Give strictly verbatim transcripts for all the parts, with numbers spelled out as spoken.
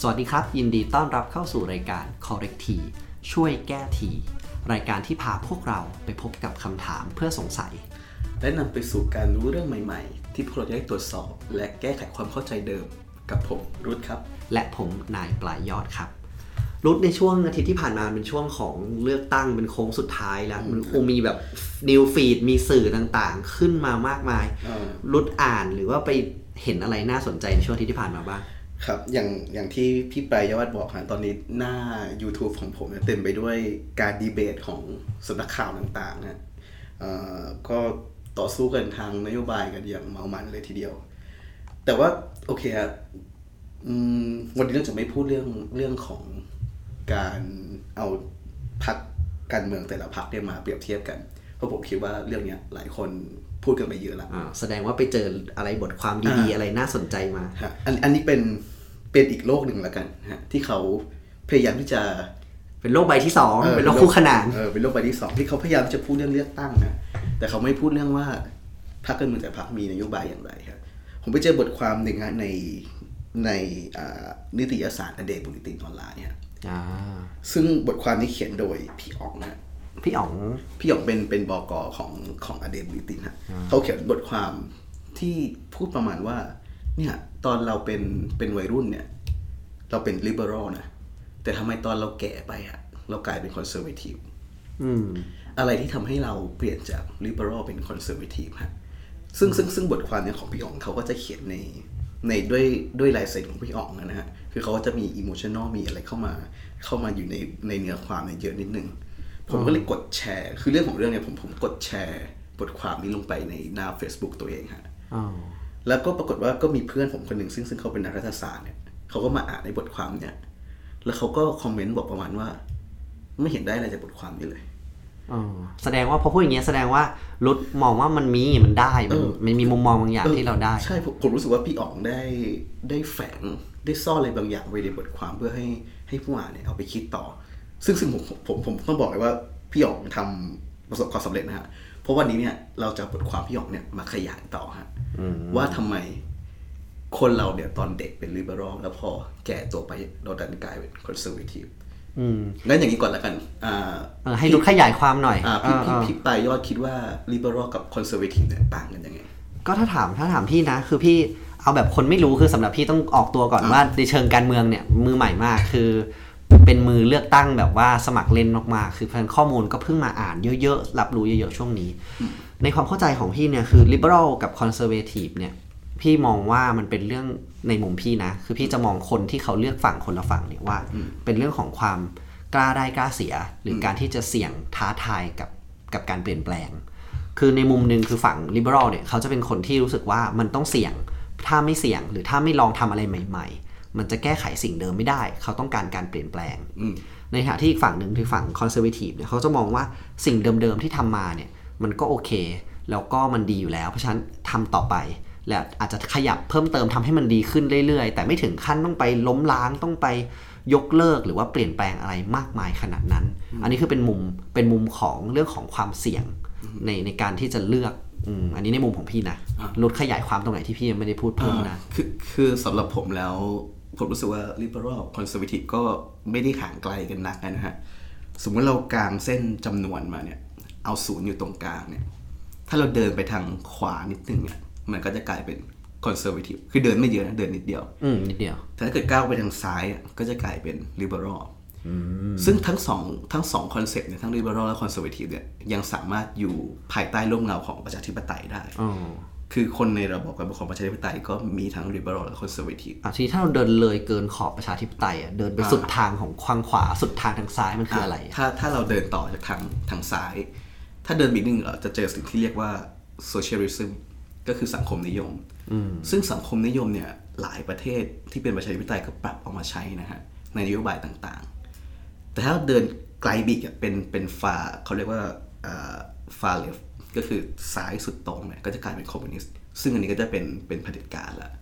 สวัสดีครับยินดีต้อนรับเข้าสู่รายการ Correct T ช่วยแก้ทีรายการที่พาพวกเราไปพบกับคำถามเพื่อสงสัยและนำไปสู่การรู้เรื่องใหม่ๆที่พวกเราจะได้ตรวจสอบและแก้ไขความเข้าใจเดิมกับผมรุทครับและผมนายปลายยอดครับรุทในช่วงอาทิตย์ที่ผ่านมาเป็นช่วงของเลือกตั้งเป็นโค้งสุดท้ายแล้วมันคงมีแบบนิวฟีดมีสื่อต่างๆขึ้นมามากมายรุทอ่านหรือว่าไปเห็นอะไรน่าสนใจในช่วงอาทิตย์ที่ผ่านมาบ้างครับอย่างอย่างที่พี่ปลายยอดบอกฮะตอนนี้หน้า YouTube ของผมเนี่ยเต็มไปด้วยการดีเบตของสำนักข่าวต่างๆนะเอ่อก็ต่อสู้กันทางนโยบายกันอย่างเมามันเลยทีเดียวแต่ว่าโอเคฮะอืมวันนี้เราจะไม่พูดเรื่องเรื่องของการเอาพรรคการเมืองแต่ละพรรคเนี่ยมาเปรียบเทียบกันเพราะผมคิดว่าเรื่องเนี้ยหลายคนพูดกันไปเยอะแล้วแสดงว่าไปเจออะไรบทความดีๆอะไรน่าสนใจมาอันอันนี้เป็นเป็นอีกโลกหนึ่งแล้วกันฮะที่เขาพยายามที่จะเป็นโลกใบที่สองเป็นโลกคู่ขนานเออเป็นโลกใบที่สองที่เขาพยายามจะพูดเรื่องเลือกตั้งนะแต่เขาไม่พูดเรื่องว่าพรรคการเมืองแต่พรรคมีนโยบายอย่างไรครับผมไปเจอบทความหนึ่งฮะในในนิตยสาร Today Bulletin ออนไลน์ฮะซึ่งบทความนี้เขียนโดยพี่อ๋องนะพี่อ๋องพี่อ๋องเป็นเป็นบก.ของของอเดนบูตินฮะเขาเขียนบทความที่พูดประมาณว่าเนี่ยตอนเราเป็นเป็นวัยรุ่นเนี่ยเราเป็นลิเบอรัลนะแต่ทำไมตอนเราแก่ไปอะเรากลายเป็นคอนเซอร์เวทีฟอะไรที่ทำให้เราเปลี่ยนจากลิเบอรัลเป็นคอนเซอร์เวทีฟฮะซึ่งซึ่งซึ่งบทความเนี่ยของพี่อ๋องเขาก็จะเขียนในในด้วยด้วยลายเซ็นของพี่อ๋องนะฮะคือเขาก็จะมีอิโมชันนอลมีอะไรเข้ามาเข้ามาอยู่ในในเนื้อความเยอะนิดนึงผมก็เลยกดแชร์คือเรื่องของเรื่องเนี่ยผมผมกดแชร์บทความนี้ลงไปในหน้า Facebook ตัวเองฮะแล้วก็ปรากฏว่าก็มีเพื่อนผมคนหนึ่งซึ่งซึ่งเขาเป็นนักรัฐศาสตร์เนี่ยเขาก็มาอ่านในบทความเนี่ยแล้วเขาก็คอมเมนต์บอกประมาณว่าไม่เห็นได้อะไรจากบทความนี้เลยแสดงว่าพอพูดอย่างเงี้ยแสดงว่ารุทมองว่ามันมีมันได้มันมีมุมมองบางอย่างที่เราได้ใช่ผมรู้สึกว่าพี่อ๋องได้ได้แฝงได้ซ่อนอะไรบางอย่างไว้ในบทความเพื่อให้ให้ผู้อ่านเนี่ยเอาไปคิดต่อซึ่งซึ่งผมผมผมต้องบอกเลยว่าพี่อ๋องทำประสบความสำเร็จนะฮะเพราะวันนี้เนี่ยเราจะบทความพี่อ๋องเนี่ยมาขยายต่อฮะว่าทำไมคนเราเนี่ยตอนเด็กเป็นลิเบอรัลแล้วพอแก่ตัวไปเราดันกลายเป็นคอนเซอร์เวทีฟงั้นอย่างนี้ก่อนละกันให้รุทขยายความหน่อยพี่พี่ปลายยอดคิดว่าลิเบอรัลกับคอนเซอร์เวทีฟเนี่ยต่างกันยังไงก็ถ้าถามถ้าถามพี่นะคือพี่เอาแบบคนไม่รู้คือสำหรับพี่ต้องออกตัวก่อนว่าในเชิงการเมืองเนี่ยมือใหม่มากคือเป็นมือเลือกตั้งแบบว่าสมัครเล่นมากๆคือเพิ่งข้อมูลก็เพิ่งมาอ่านเยอะๆรับรู้เยอะๆช่วงนี้ในความเข้าใจของพี่เนี่ยคือ liberal กับ conservative เนี่ยพี่มองว่ามันเป็นเรื่องในมุมพี่นะคือพี่จะมองคนที่เขาเลือกฝั่งคนละฝั่งเนี่ยว่าเป็นเรื่องของความกล้าได้กล้าเสียหรือการที่จะเสี่ยงท้าทายกับกับการเปลี่ยนแปลงคือในมุมนึงคือฝั่ง liberal เนี่ยเขาจะเป็นคนที่รู้สึกว่ามันต้องเสี่ยงถ้าไม่เสี่ยงหรือถ้าไม่ลองทำอะไรใหม่ๆมันจะแก้ไขสิ่งเดิมไม่ได้เขาต้องการการเปลี่ยนแปลงในขณะที่อีกฝั่งหนึ่งคือฝั่งคอนเซอร์เวทีฟเนี่ยเขาจะมองว่าสิ่งเดิมๆที่ทำมาเนี่ยมันก็โอเคแล้วก็มันดีอยู่แล้วเพราะฉะนั้นทำต่อไปและอาจจะขยับเพิ่มเติมทำให้มันดีขึ้นเรื่อยๆแต่ไม่ถึงขั้นต้องไปล้มล้างต้องไปยกเลิกหรือว่าเปลี่ยนแปลงอะไรมากมายขนาดนั้นอันนี้คือเป็นมุมเป็นมุมของเรื่องของความเสี่ยงในในการที่จะเลือกอันนี้ในมุมของพี่นะรุทขยายความตรงไหนที่พี่ยังไม่ได้พูดเพิ่มนะคือคือสำหรับผมแล้วผมรู้สึกว่า liberal conservative ก็ไม่ได้ห่างไกลกันนักนะฮะสมมติเรากางเส้นจำนวนมาเนี่ยเอาศูนย์อยู่ตรงกลางเนี่ยถ้าเราเดินไปทางขวานิดนึงเนี่ยมันก็จะกลายเป็น conservative คือเดินไม่เยอะนะเดินนิดเดียวอืมนิดเดียวแต่ถ้าเกิดก้าวไปทางซ้ายอ่ะก็จะกลายเป็น liberal อืมซึ่งทั้งสองทั้งสองคอนเซ็ปต์เนี่ยทั้ง liberal และ conservative เนี่ยยังสามารถอยู่ภายใต้ร่มเงาของประชาธิปไตยได้อ๋อคือคนในระบบการปกครองประชาธิปไตยก็มีทั้ง liberal และ conservative อ่ะทีนี้ถ้าเราเดินเลยเกินขอบประชาธิปไตยอ่ะเดินไปสุดทางของขวางขวาสุดทางทางซ้ายมันคืออะไรถ้าถ้าเราเดินต่อจากทางทางซ้ายถ้าเดินอีกนิดนึงจะเจอสิ่งที่เรียกว่า socialism ก็คือสังคมนิยมซึ่งสังคมนิยมเนี่ยหลายประเทศที่เป็นประชาธิปไตยก็ปรับเอามาใช้นะฮะในนโยบายต่างๆแต่ถ้าเดินไกลบิกอ่ะเป็นเป็นฟาเขาเรียกว่าอ่าฟาเลฟก็คือซ้ายสุดตรงเนี่ยก็จะกลายเป็นคอมมิวนิสต์ซึ่งอันนี้ก็จะเป็นเป็นเผด็จการละ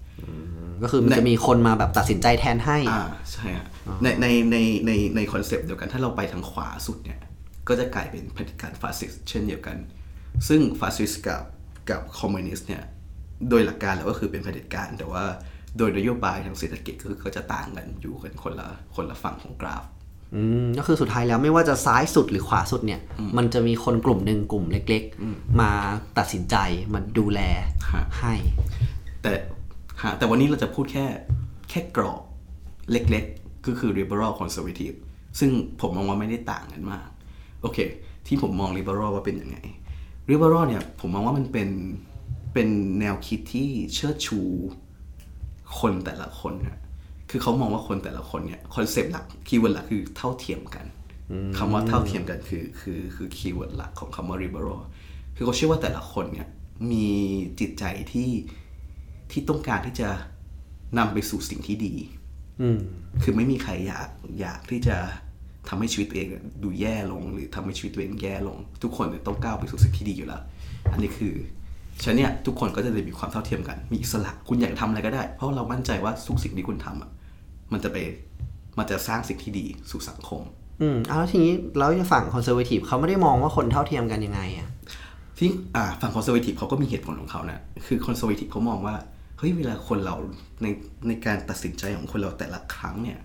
ก็คือมันจะมีคนมาแบบตัดสินใจแทนให้อ่าใช่ฮะในในในในในคอนเซปต์เดียวกันถ้าเราไปทางขวาสุดเนี่ยก็จะกลายเป็นเผด็จการฟาสซิสต์เช่นเดียวกันซึ่งฟาสซิสต์กับกับคอมมิวนิสต์เนี่ยโดยหลักการแล้วก็คือเป็นเผด็จการแต่ว่า โดยนโยบายทางเศรษฐกิจก็คือเขาจะต่างกันอยู่กันคนละคนละฝั่งของกราฟอืมก็คือสุดท้ายแล้วไม่ว่าจะซ้ายสุดหรือขวาสุดเนี่ย ม, มันจะมีคนกลุ่มหนึ่งกลุ่มเล็กๆมาตัดสินใจมาดูแลให้แต่แต่วันนี้เราจะพูดแค่แค่กรอบเล็กๆก็คือ liberal conservative ซึ่งผมมองว่าไม่ได้ต่างกันมากโอเคที่ผมมอง liberal ว่าเป็นยังไง liberal เนี่ยผมมองว่ามันเป็นเป็นแนวคิดที่เชิดชูคนแต่ละคนนะคือเขามองว่าคนแต่ละคนเนี่ยคอนเซปต์หลักคีย์เวิร์ดหลักคือเท่าเทียมกันคำว่าเท่าเทียมกันคือคือคือคีย์เวิร์ดหลักของคำว่า liberal คือเขาเชื่อว่าแต่ละคนเนี่ยมีจิตใจที่ที่ต้องการที่จะนำไปสู่สิ่งที่ดีคือไม่มีใครอยากอยากที่จะทำให้ชีวิตตัวเองดูแย่ลงหรือทำให้ชีวิตตัวเองแย่ลงทุกคนต้องก้าวไปสู่สิ่งที่ดีอยู่แล้วอันนี้คือฉะนั้นเนี่ยทุกคนก็จะได้มีความเท่าเทียมกันมีอิสระคุณอยากทำอะไรก็ได้เพราะเรามั่นใจว่าทุกสิ่งที่คุณทำอ่ะมันจะไปมันจะสร้างสิ่งที่ดีสู่สังคมอืมแล้วทีนี้แล้วฝั่งคอนเซอร์เวทีฟเขาไม่ได้มองว่าคนเท่าเทียมกันยังไงอ่ะที่อ่าฝั่งคอนเซอร์เวทีฟเขาก็มีเหตุผลของเขานะคือคอนเซอร์เวทีฟเขามองว่าเฮ้ยเวลาคนเราในในการตัดสินใจของคนเราแต่ละครั้งเนี่ย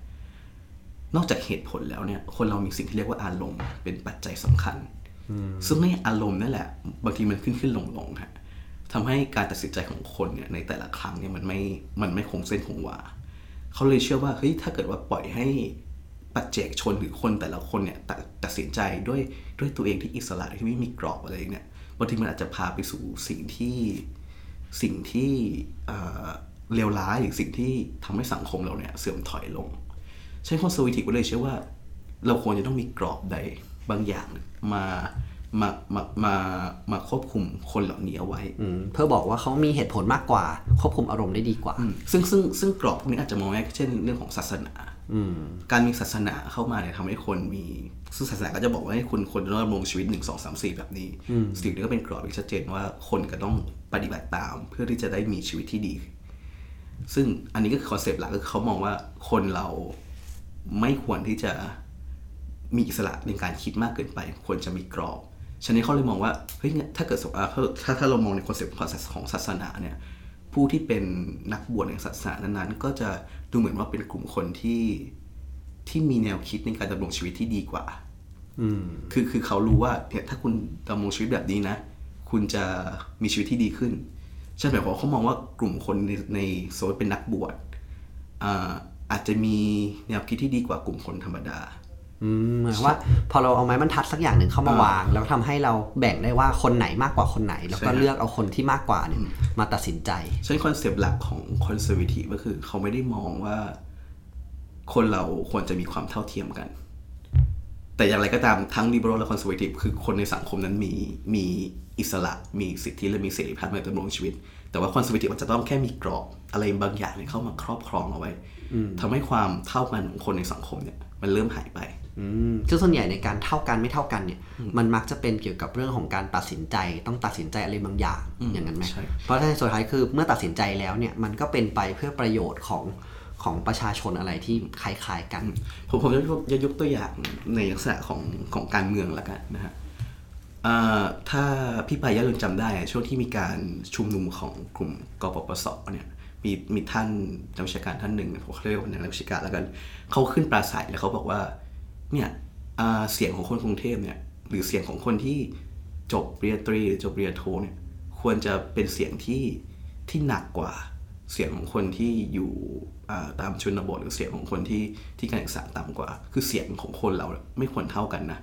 นอกจากเหตุผลแล้วเนี่ยคนเรามีสิ่งที่เรียกว่าอารมณ์เป็นปัจจัยสำคัญซึ่งในอารมณ์นั่นแหละบางทีมันขึ้นขึ้นลงลงฮะทำให้การตัดสินใจของคนเนี่ยในแต่ละครั้งเนี่ยมันไม่มันไม่คงเส้นคงวาเขาเลยเชื่อว่าเฮ้ยถ้าเกิดว่าปล่อยให้ปัจเจกชนหรือคนแต่ละคนเนี่ยตัดตัดสินใจด้วยด้วยตัวเองที่อิสระที่ไม่มีกรอบอะไรเนี่ยบางทีมันอาจจะพาไปสู่สิ่งที่สิ่งที่เลวร้ายหรือสิ่งที่ทำให้สังคมเราเนี่ยเสื่อมถอยลงใช่คอนเซอร์เวทีฟก็เลยเชื่อว่าเราควรจะต้องมีกรอบใดบางอย่างมามามามามาควบคุมคนเหล่านี้เอาไว้เพื่อบอกว่าเขามีเหตุผลมากกว่าควบคุมอารมณ์ได้ดีกว่าซึ่งซึ่งซึ่งกรอบพวกนี้อาจจะมองง่ายเช่นเรื่องของศาสนาการมีศาสนาเข้ามาเนี่ยทำให้คนมีซึ่งศาสนาก็จะบอกว่าให้คนคนต้องดำรงชีวิตหนึ่งสองสามสี่แบบนี้สิ่งนี้ก็เป็นกรอบที่ชัดเจนว่าคนก็ต้องปฏิบัติตามเพื่อที่จะได้มีชีวิตที่ดีซึ่งอันนี้ก็คือคอนเซปต์หลักคือเขามองว่าคนเราไม่ควรที่จะมีอิสระในการคิดมากเกินไปควรจะมีกรอบฉะนั้นเขาเลยมองว่าเฮ้ยถ้าเกิดสมมติถ้าถ้าเรามองในคอนเซปต์ของศาสนาเนี่ยผู้ที่เป็นนักบวชในศาสนานั้นๆก็จะดูเหมือนว่าเป็นกลุ่มคนที่ที่มีแนวคิดในการดำรงชีวิตที่ดีกว่าคือคือเขารู้ว่าเนี่ยถ้าคุณดำรงชีวิตแบบนี้นะคุณจะมีชีวิตที่ดีขึ้นใช่ไหมเขามองว่ากลุ่มคนในในโซนเป็นนักบวชอ่าอาจจะมีแนวคิดที่ดีกว่ากลุ่มคนธรรมดาเหมือนว่าพอเราเอาไม้บรรทัดสักอย่างหนึ่งเข้ามาวางแล้วทำให้เราแบ่งได้ว่าคนไหนมากกว่าคนไหนแล้วก็เลือกเอาคนที่มากกว่าเนี่ยมาตัดสินใจใช่คอนเซปต์หลักของคอนเซอร์เวทีฟก็คือเขาไม่ได้มองว่าคนเราควรจะมีความเท่าเทียมกันแต่อย่างไรก็ตามทั้งลิเบอรัลและคอนเซอร์เวทีฟคือคนในสังคมนั้นมีมีอิสระมีสิทธิและมีเสรีภาพในการดำรงชีวิตแต่ว่าคอนเซอร์เวทีฟมันจะต้องแค่มีกรอบอะไรบางอย่างเข้ามาครอบครองเอาไว้ทำให้ความเท่ากันของคนในสังคมเนี่ยมันเริ่มหายไปซึ่งส่วนใหญ่ในการเท่ากันไม่เท่ากันเนี่ยมันมักจะเป็นเกี่ยวกับเรื่องของการตัดสินใจต้องตัดสินใจอะไรบางอย่างอย่างนั้นไหมเพราะในสุดท้ายคือเมื่อตัดสินใจแล้วเนี่ยมันก็เป็นไปเพื่อประโยชน์ของของประชาชนอะไรที่คล้ายๆกันผมผมจะยกตัวอย่างในลักษณะของของการเมืองละกันนะฮะถ้าพี่ปายยะลุนจำได้ช่วงที่มีการชุมนุมของกลุ่มกปปส.เนี่ยมีมีท่านนักวิชาการท่านหนึ่งผมเรียกว่านักวิชาการแล้วกันเขาขึ้นปราศรัยแล้วเขาบอกว่าเนี่ยเสียงของคนกรุงเทพเนี่ยหรือเสียงของคนที่จบปริญญาตรีหรือจบปริญญาโทเนี่ยควรจะเป็นเสียงที่ที่หนักกว่าเสียงของคนที่อยู่ตามชนบทหรือเสียงของคนที่ที่การศึกษาต่ำกว่าคือเสียงของคนเราไม่ควรเท่ากันนะ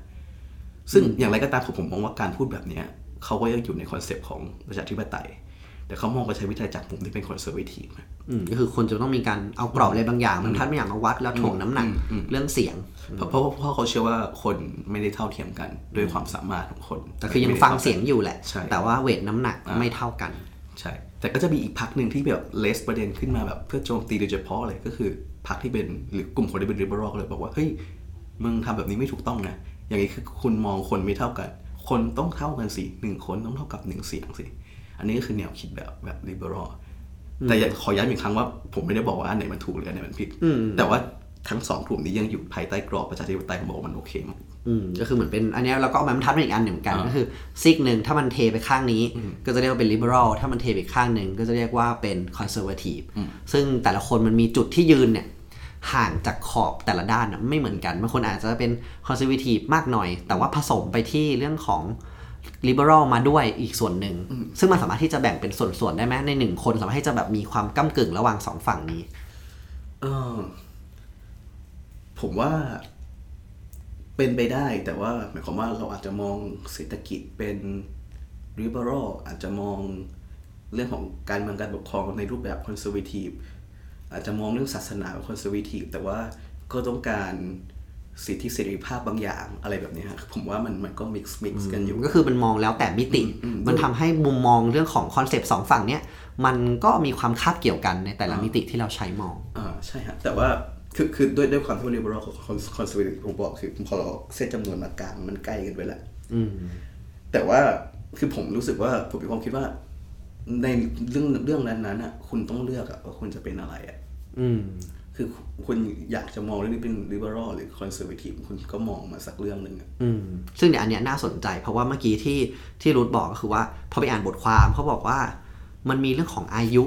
ซึ่งอย่างไรก็ตามผมผมมองว่าการพูดแบบนี้เขาก็ยังอยู่ในคอนเซปต์ของประชาธิปไตยแต่เขามองประชาธิปไตยจากมุมที่เป็นคอนเซอร์เวทีฟก็คือคนจะต้องมีการเอากรอบอะไรบางอย่างบางท่านไม่อยากมาวัดแล้วถ่วงน้ำหนักเรื่องเสียงเพราะเพราะเขาเชื่อว่าคนไม่ได้เท่าเทียมกันด้วยความสามารถของคนแต่คือยังฟังเสียงอยู่แหละแต่ว่าเวทน้ำหนักไม่เท่ากันใช่แต่ก็จะมีอีกพรรคนึงที่แบบเลสประเด็นขึ้นมาแบบเพื่อโจมตีโดยเฉพาะเลยก็คือพรรคที่เป็นหรือกลุ่มคนที่เป็นลิเบอรัลเลยบอกว่าเฮ้ยมึงทำแบบนี้ไม่ถูกต้องนะอย่างนี้คือคุณมองคนไม่เท่ากันคนต้องเท่ากันสิหนึ่งคนต้องเท่ากับหนึ่งเสียงสิอันนี้ก็คือแนวคิดแบบแบบ liberal แต่ขอย้ำอีกครั้งว่าผมไม่ได้บอกว่าอันไหนมันถูกหรืออันไหนมันผิดแต่ว่า ทั้งสองกลุ่มนี้ยังอยู่ภายใต้กรอบประชาธิปไตยของมันโอเคมั้ยอืมก็คือเหมือนเป็นอันนี้เราก็เอามันทัดมาอีกอันหนึ่งเหมือนกันก็คือซีกนึงถ้ามันเทไปข้างนี้ก็จะเรียกว่าเป็น liberal ถ้ามันเทไปข้างนึงก็จะเรียกว่าเป็น conservative ซึ่งแต่ละคนมันมีจุดที่ยืนเนี่ยห่างจากขอบแต่ละด้านไม่เหมือนกันบางคนอาจจะเป็น conservative มากหน่อยแต่ว่าผสมไปที่เรื่องของ liberal มาด้วยอีกส่วนนึงซึ่งมันสามารถที่จะแบ่งเป็นส่วนๆได้ไหมในหนึ่งคนสามารถที่จะแบบมีความก้ำกึ่งระหว่างสองฝั่งนี้เออผมว่าเป็นไปได้แต่ว่าหมายความว่าเราอาจจะมองเศรษฐกิจเป็น liberal อาจจะมองเรื่องของการเมืองการปกครองในรูปแบบ conservative อาจจะมองเรื่องศาสนาแบบ conservative แต่ว่าก็ต้องการสิทธิเสรีภาพบางอย่างอะไรแบบนี้ฮะผมว่ามันมันก็ mix mix กันอยู่ก็คือมันมองแล้วแต่มิติมันทำให้มุมมองเรื่องของคอนเซปต์สองฝั่งเนี้ยมันก็มีความคาบเกี่ยวกันในแต่ละมิติที่เราใช้มองอ่าใช่ฮะแต่ว่าคือคือด้วยด้วยความที่เรียบร้อยของคอนเซอร์เวทีฟผมบอกคือพอเราเซตจำนวนมากลางมันใกล้กันไปแล้วแต่ว่าคือผมรู้สึกว่าผมมีความคิดว่าในเรื่องเรื่องนั้นๆอ่ะคุณต้องเลือกอ่ะว่าคุณจะเป็นอะไรอ่ะคือคุณอยากจะมองเรื่องนี้เป็นลิเบอรัลหรือคอนเซอร์เวทีฟคุณก็มองมาสักเรื่องนึงอ่ะซึ่งเนี่ยอันเนี้ยน่าสนใจเพราะว่าเมื่อกี้ที่ที่รูทบอกก็คือว่าพอไปอ่านบทความเขาบอกว่ามันมีเรื่องของอายุ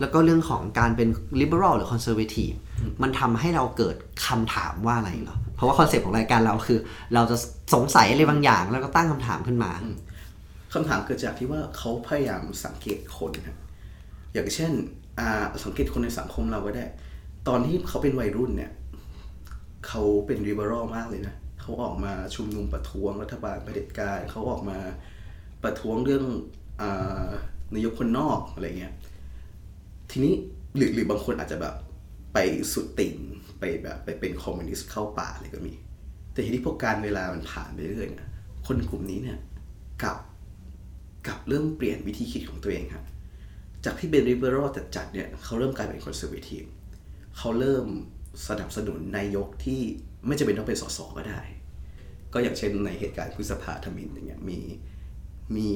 แล้วก็เรื่องของการเป็น liberal หรือ conservative มันทำให้เราเกิดคำถามว่าอะไรเหรอเพราะว่าคอนเซ็ปต์ของรายการเราคือเราจะสงสัยอะไรบางอย่างแล้วก็ตั้งคำถามขึ้นมาคำถามเกิดจากที่ว่าเขาพยายามสังเกตคนครับอย่างเช่นสังเกตคนในสังคมเราก็ได้ตอนที่เขาเป็นวัยรุ่นเนี่ยเขาเป็น liberal มากเลยนะเขาออกมาชุมนุมประท้วงรัฐบาลเผด็จการเขาออกมาประท้วงเรื่องนายกคนนอกอะไรเงี้ยทีนี้หรือหรือบางคนอาจจะแบบไปสุดติ่งไปแบบไปเป็นคอมมิวนิสต์เข้าป่าอะไรก็มีแต่ทีนี้พอการเวลามันผ่านไปเรื่อยเนี่ยคนกลุ่มนี้เนี่ยกลับกลับเริ่มเปลี่ยนวิธีคิดของตัวเองครับจากที่เป็นลิเบอรัลจัดๆเนี่ยเขาเริ่มกลายเป็นคอนเซอร์เวทีฟเขาเริ่มสนับสนุนนายกที่ไม่จำเป็นต้องเป็นส.ส.ก็ได้ก็อย่างเช่นในเหตุการณ์พฤษภาธมิฬอย่างเงี้ยมีมี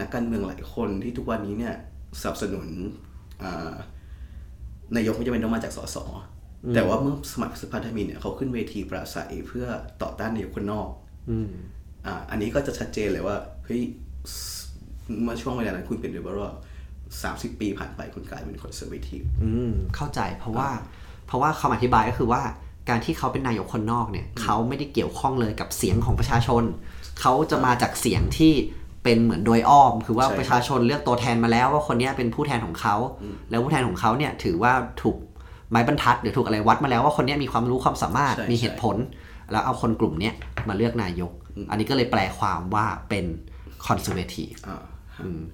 นักการเมืองหลายคนที่ทุกวันนี้เนี่ยสนับสนุนนายกไม่จำเป็นต้องมาจากสสแต่ว่าเมื่อสมัครสภาธมิฬเนี่ยเขาขึ้นเวทีปราศัยเพื่อต่อต้านนายกคนนอก อ, อ่าอันนี้ก็จะชัดเจนเลยว่าเฮ้ยเมื่อช่วงเวลานั้นคุณเป็นลิเบอรัลสามสิบปีผ่านไปคุณกลายเป็นคอนเซอร์เวทีฟเข้าใจเพราะว่าเพราะว่าคำอธิบายก็คือว่าการที่เขาเป็นนายกคนนอกเนี่ยเขาไม่ได้เกี่ยวข้องเลยกับเสียงของประชาชนเขาจะมาจากเสียงที่เป็นเหมือนโดยอ้อมคือว่าประชาชนเลือกตัวแทนมาแล้วว่าคนนี้เป็นผู้แทนของเขาแล้วผู้แทนของเขาเนี่ยถือว่าถูกไม้บรรทัดหรือถูกอะไรวัดมาแล้วว่าคนนี้มีความรู้ความสามารถมีเหตุผลแล้วเอาคนกลุ่มนี้มาเลือกนายกอันนี้ก็เลยแปลความว่าเป็นคอนเซอร์เวทีฟ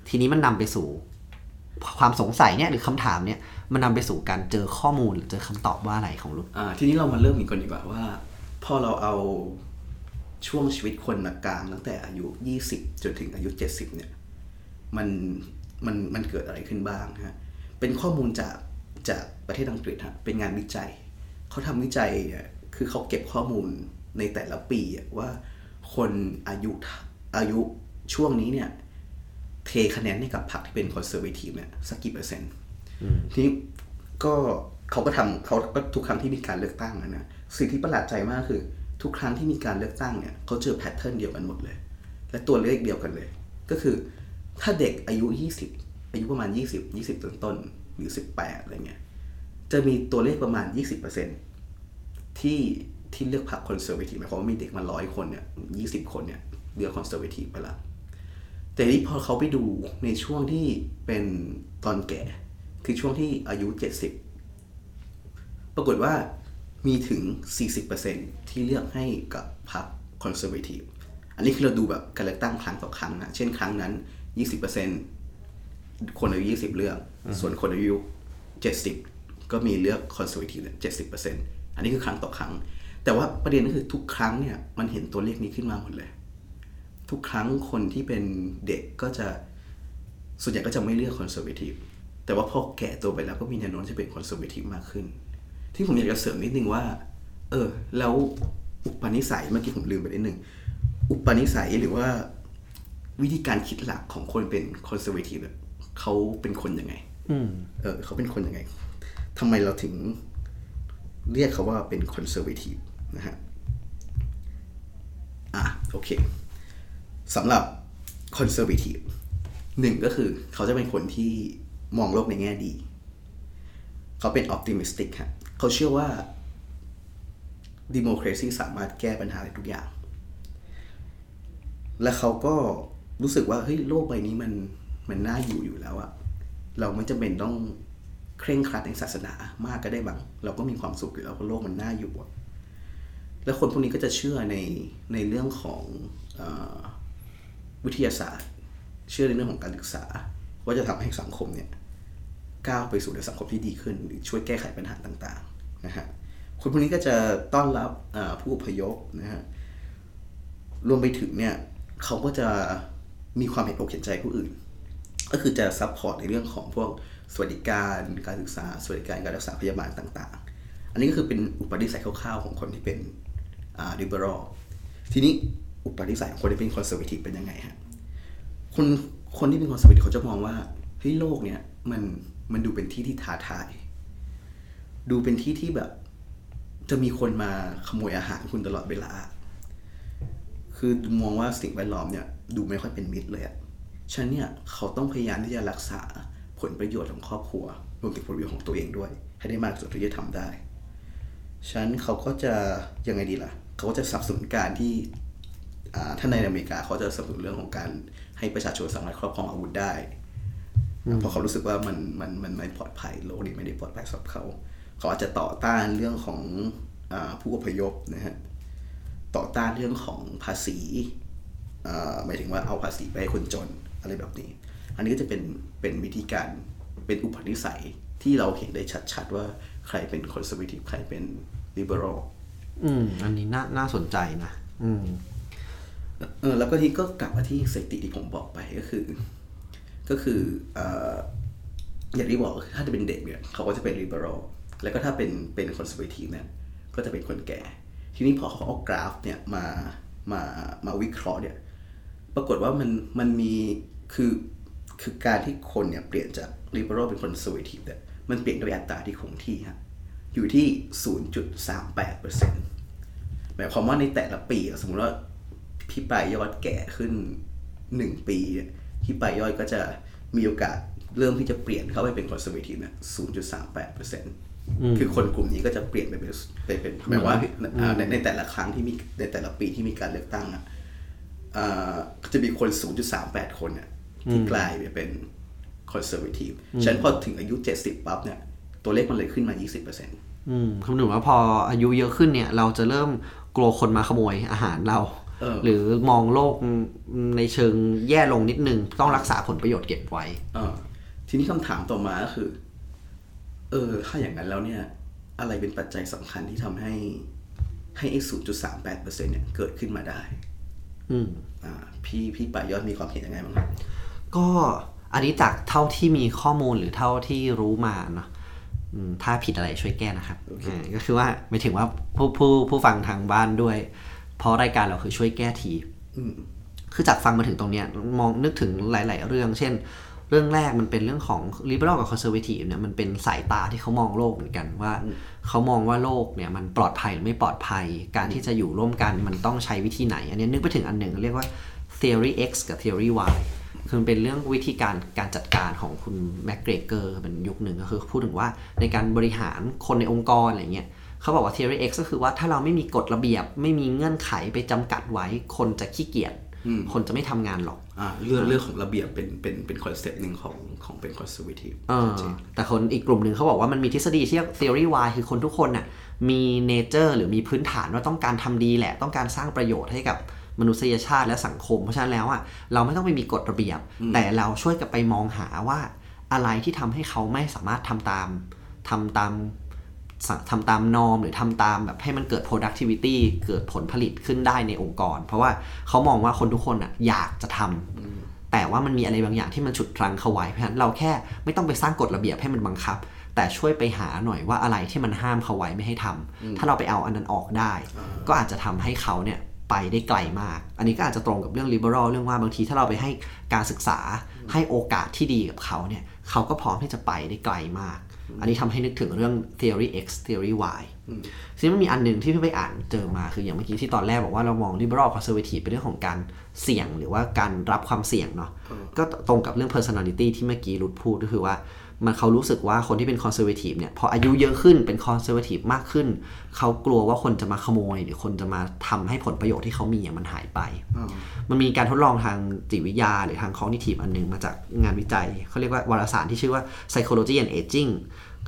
ทีนี้มันนำไปสู่ความสงสัยเนี่ยหรือคำถามเนี่ยมันนำไปสู่การเจอข้อมูลหรือเจอคำตอบว่าอะไรของลูกทีนี้เรามาเริ่มกันดีกว่าว่าพอเราเอาช่วงชีวิตคนกลางตั้งแต่อายุยี่สิบจนถึงอายุเจ็ดสิบเนี่ยมันมันมันเกิดอะไรขึ้นบ้างฮะเป็นข้อมูลจากจากประเทศอังกฤษฮะเป็นงานวิจัยเขาทำวิจัยคือเขาเก็บข้อมูลในแต่ละปีว่าคนอายุอายุช่วงนี้เนี่ยเทคะแนนให้กับพรรคที่เป็นคอนเซอร์เวทีฟเนี่ยสักกี่เปอร์เซ็นต์ทีนี้ก็เขาก็ทำเขาก็ทุกครั้งที่มีการเลือกตั้งนะสิ่งที่ประหลาดใจมากคือทุกครั้งที่มีการเลือกตั้งเนี่ยเขาเจอแพทเทิร์นเดียวกันหมดเลยและตัวเลขเดียวกันเลยก็คือถ้าเด็กอายุยี่สิบอายุประมาณยี่สิบ ยี่สิบต้นๆหรือสิบแปดอะไรเงี้ยจะมีตัวเลขประมาณ ยี่สิบเปอร์เซ็นต์ ที่ที่เลือกพรรคคอนเซอร์เวทีฟหมายความว่ามีเด็กมาหนึ่งร้อยคนเนี่ยยี่สิบคนเนี่ยเลือกคอนเซอร์เวทีฟไปละแต่นี่พอเขาไปดูในช่วงที่เป็นตอนแก่คือช่วงที่อายุเจ็ดสิบปรากฏว่ามีถึง สี่สิบเปอร์เซ็นต์ ที่เลือกให้กับพรรคคอนเซอร์เวทีฟอันนี้คือเราดูแบบการเลือกตั้งครั้งต่อครั้งนะเช่นครั้งนั้น ยี่สิบเปอร์เซ็นต์ คนอายุยี่สิบเลือก uh-huh. ส่วนคนอายุเจ็ดสิบก็มีเลือกคอนเซอร์เวทีฟ เจ็ดสิบเปอร์เซ็นต์ อันนี้คือครั้งต่อครั้งแต่ว่าประเด็นก็คือทุกครั้งเนี่ยมันเห็นตัวเลขนี้ขึ้นมาหมดเลยทุกครั้งคนที่เป็นเด็กก็จะส่วนใหญ่ก็จะไม่เลือกคอนเซอร์เวทีฟแต่ว่าพอแก่ตัวไปแล้วก็มีแนวโน้มจะเป็นคอนเซอร์เวทีฟมากขึ้นที่ผมอยากจะเสริมนิดนึงว่าเออแล้วอุปนิสัยเมื่อกี้ผมลืมไปนิดนึงอุปนิสัยหรือว่าวิธีการคิดหลักของคนเป็นคอนเซอร์เวทีฟเขาเป็นคนยังไงเออเขาเป็นคนยังไงทำไมเราถึง เรียกเขาว่าเป็นคอนเซอร์เวทีฟนะฮะอ่ะโอเคสำหรับคอนเซอร์เวทีฟหนึ่งก็คือเขาจะเป็นคนที่มองโลกในแง่ดีเขาเป็นออพติมิสติกฮะเขาเชื่อว่าดิโมคราซีสามารถแก้ปัญหาได้ทุกอย่างและเขาก็รู้สึกว่าเฮ้ยโลกใบนี้มันมันน่าอยู่อยู่แล้วอะเราไม่จำเป็นต้องเคร่งครัดในศาสนามากก็ได้บางเราก็มีความสุขอยู่แล้วเพราะโลกมันน่าอยู่อะและคนพวกนี้ก็จะเชื่อในในเรื่องของเอ่อวิทยาศาสตร์เชื่อในเรื่องของการศึกษาว่าจะทำให้สังคมเนี่ยก้าวไปสู่ในสังคมที่ดีขึ้นหรือช่วยแก้ไขปัญหาต่างๆนะฮะคนพวกนี้ก็จะต้อนรับผู้อพยพนะฮะรวมไปถึงเนี่ยเขาก็จะมีความเห็นอกเห็นใจผู้อื่นก็คือจะซัพพอร์ตในเรื่องของพวกสวัสดิการการศึกษาสวัสดิการการรักษาพยาบาลต่างๆอันนี้ก็คือเป็นอุปนิสัยคร่าวๆของคนที่เป็นอ่า liberal ทีนี้อุปนิสัยของคนที่เป็น conservative เป็นยังไงฮะคนคนที่เป็น conservative เขาจะมองว่าเฮ้ยโลกเนี่ยมันมันดูเป็นที่ที่ท้าทายดูเป็นที่ที่แบบจะมีคนมาขโมยอาหารคุณตลอดเวลาคือมองว่าสิ่งแวดล้อมเนี่ยดูไม่ค่อยเป็นมิตรเลยอ่ะฉะนั้นเนี่ยเขาต้องพยายามที่จะรักษาผลประโยชน์ของครอบครัวรวมถึงผลประโยชน์ของตัวเองด้วยให้ได้มากที่สุดที่จะทำได้ฉะนั้นเขาก็จะยังไงดีล่ะเขาก็จะสนับสนุนการที่ท่านในอเมริกาเขาจะสนับสนุนเรื่องของการให้ประชาชนสามารถครอบครองอาวุธได้เพราะเขารู้สึกว่ามันมันมันไม่ปลอดภัยโลกนี้ไม่ได้ปลอดภัยสำหรับเขาเขาอาจจะต่อต้านเรื่องของผู้อพยพนะฮะต่อต้านเรื่องของภาษีหมายถึงว่าเอาภาษีไปให้คนจนอะไรแบบนี้อันนี้ก็จะเป็นเป็นวิธีการเป็นอุปนิสัยที่เราเห็นได้ชัดๆว่าใครเป็นคอนเซอร์เวทีฟใครเป็นลิเบอรัลอืมอันนี้น่าน่าสนใจนะอืมเออแล้วก็ที่ก็กลับมาที่สถิติที่ผมบอกไปก็คือก็คือเอ่ออย่างที่บอกถ้าจะเป็นเด็กเนี่ยเขาก็จะเป็นลิเบอรัลแล้วก็ถ้าเป็นเป็นคอนเซอร์เวทีฟเนี่ยก็จะเป็นคนแก่ทีนี้พอเขาเอากราฟเนี่ยมามามาวิเคราะห์เนี่ยปรากฏว่ามันมันมีคือคือการที่คนเนี่ยเปลี่ยนจาก liberal เป็น conservative เนี่ยมันเปลี่ยนด้วยอัตราที่คงที่ฮะอยู่ที่ ศูนย์จุดสามแปดเปอร์เซ็นต์ หมายความว่าในแต่ละปีสมมุติว่าพี่ปลายยอดแก่ขึ้นหนึ่งปีพี่ปลายยอดก็จะมีโอกาสเริ่มที่จะเปลี่ยนเข้าไปเป็น conservative เนี่ย ศูนย์จุดสามแปดเปอร์เซ็นต์ คือคนกลุ่มนี้ก็จะเปลี่ยนไปเป็นไปเป็นหมายว่าในในแต่ละครั้งที่มีในแต่ละปีที่มีการเลือกตั้งอ่ะก็จะมีคน ศูนย์จุดสามแปด คนเนี่ยที่กลายไปเป็นคอนเซอร์เวทีฟฉะนั้นพอถึงอายุเจ็ดสิบปั๊บเนี่ยตัวเลขมันเลยขึ้นมา ยี่สิบเปอร์เซ็นต์ อืมคำนึงว่าพออายุเยอะขึ้นเนี่ยเราจะเริ่มกลัวคนมาขโมยอาหารเราเออหรือมองโลกในเชิงแย่ลงนิดนึงต้องรักษาผลประโยชน์เก็บไว้อ่าทีนี้คำถามต่อมาก็คือเออถ้าอย่างนั้นแล้วเนี่ยอะไรเป็นปัจจัยสำคัญที่ทำให้ให้ไอ้ ศูนย์จุดสามแปดเปอร์เซ็นต์ เนี่ยเกิดขึ้นมาได้อืมอ่าพี่พี่ปายอดมีความเห็นยังไงบ้างครับก็อันนี้จากเท่าที่มีข้อมูลหรือเท่าที่รู้มาเนาะถ้าผิดอะไรช่วยแก้นะครับ okay. ก็คือว่าไม่ถึงว่าผู้ผู้ผู้ฟังทางบ้านด้วยเพราะรายการเราคือช่วยแก้ทีคือจากฟังมาถึงตรงเนี้ยมองนึกถึงหลายๆเรื่องเช่นเรื่องแรกมันเป็นเรื่องของ liberal กับ conservative เนี่ยมันเป็นสายตาที่เขามองโลกเหมือนกันว่าเขามองว่าโลกเนี่ยมันปลอดภัยหรือไม่ปลอดภัยการที่จะอยู่ร่วมกันมันต้องใช้วิธีไหนอันนี้นึกไปถึงอันหนึ่งเรียกว่า theory x กับ theory yคือเป็นเรื่องวิธีการการจัดการของคุณแมคเกรเกอร์เป็นยุคหนึ่งก็คือพูดถึงว่าในการบริหารคนในองค์กรอะไรเงี้ยเขาบอกว่า theory x ก็คือว่าถ้าเราไม่มีกฎระเบียบไม่มีเงื่อนไขไปจำกัดไว้คนจะขี้เกียจคนจะไม่ทำงานหรอกอ่าเรื่องเรื่องของระเบียบเป็นเป็นเป็นคอนเซ็ปต์หนึ่งของของเป็น conservative แต่คนอีกกลุ่มหนึ่งเขาบอกว่ามันมีทฤษฎีที่เรียก theory y คือคนทุกคนน่ะมี nature หรือมีพื้นฐานว่าต้องการทำดีแหละต้องการสร้างประโยชน์ให้กับมนุษยชาติและสังคมเพราะฉะนั้นแล้วอ่ะเราไม่ต้องไปมีกฎระเบียบแต่เราช่วยกันไปมองหาว่าอะไรที่ทำให้เขาไม่สามารถทำตามทำตามทำตามนอมหรือทำตามแบบให้มันเกิด productivity เกิดผลผลิตขึ้นได้ในองค์กรเพราะว่าเขามองว่าคนทุกคนอ่ะอยากจะทำแต่ว่ามันมีอะไรบางอย่างที่มันฉุดรั้งเขาไว้เพราะฉะนั้นเราแค่ไม่ต้องไปสร้างกฎระเบียบให้มันบังคับแต่ช่วยไปหาหน่อยว่าอะไรที่มันห้ามเขาไว้ไม่ให้ทำถ้าเราไปเอาอันนั้นออกได้ก็อาจจะทำให้เขาเนี่ยไปได้ไกลมากอันนี้ก็อาจจะตรงกับเรื่อง liberal เรื่องว่าบางทีถ้าเราไปให้การศึกษาให้โอกาสที่ดีกับเขาเนี่ยเขาก็พร้อมที่จะไปได้ไกลมาก อันนี้ทำให้นึกถึงเรื่อง theory x theory y ซึ่งมันมีอันนึงที่พี่ไปอ่านเจอมาคืออย่างเมื่อกี้ที่ตอนแรกบอกว่าเรามอง liberal conservative เป็นเรื่องของการเสี่ยงหรือว่าการรับความเสี่ยงเนาะก็ตรงกับเรื่อง personality ที่เมื่อกี้รุดพูดก็คือว่ามันเขารู้สึกว่าคนที่เป็น conservative เนี่ยพออายุเยอะขึ้นเป็น conservative มากขึ้นเขากลัวว่าคนจะมาขโมยหรือคนจะมาทำให้ผลประโยชน์ที่เขามีมันหายไปมันมีการทดลองทางจิตวิทยาหรือทาง cognitive อันนึงมาจากงานวิจัยเขาเรียกว่าวารสารที่ชื่อว่า psychology and aging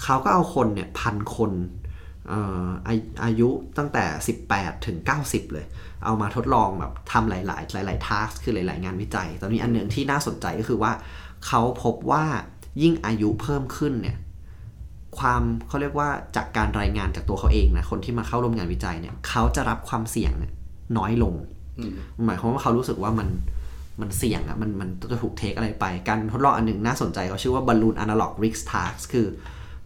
เขาก็เอาคนเนี่ยพันคนเอ่อ อา, อายุตั้งแต่สิบแปดถึงเก้าสิบเลยเอามาทดลองแบบทำหลายๆหลายๆ task คือหลายๆงานวิจัยตอนนี้อันนึงที่น่าสนใจก็คือว่าเขาพบว่ายิ่งอายุเพิ่มขึ้นเนี่ยความเขาเรียกว่าจากการรายงานจากตัวเขาเองนะคนที่มาเข้าร่วมงานวิจัยเนี่ยเขาจะรับความเสี่ยงเนี่ยน้อยลงหมายความว่าเขารู้สึกว่ามันมันเสี่ยงอะมันมันจะถูกเทคอะไรไปการทดลองอันนึงน่าสนใจเขาชื่อว่า balloon analog risk task คือ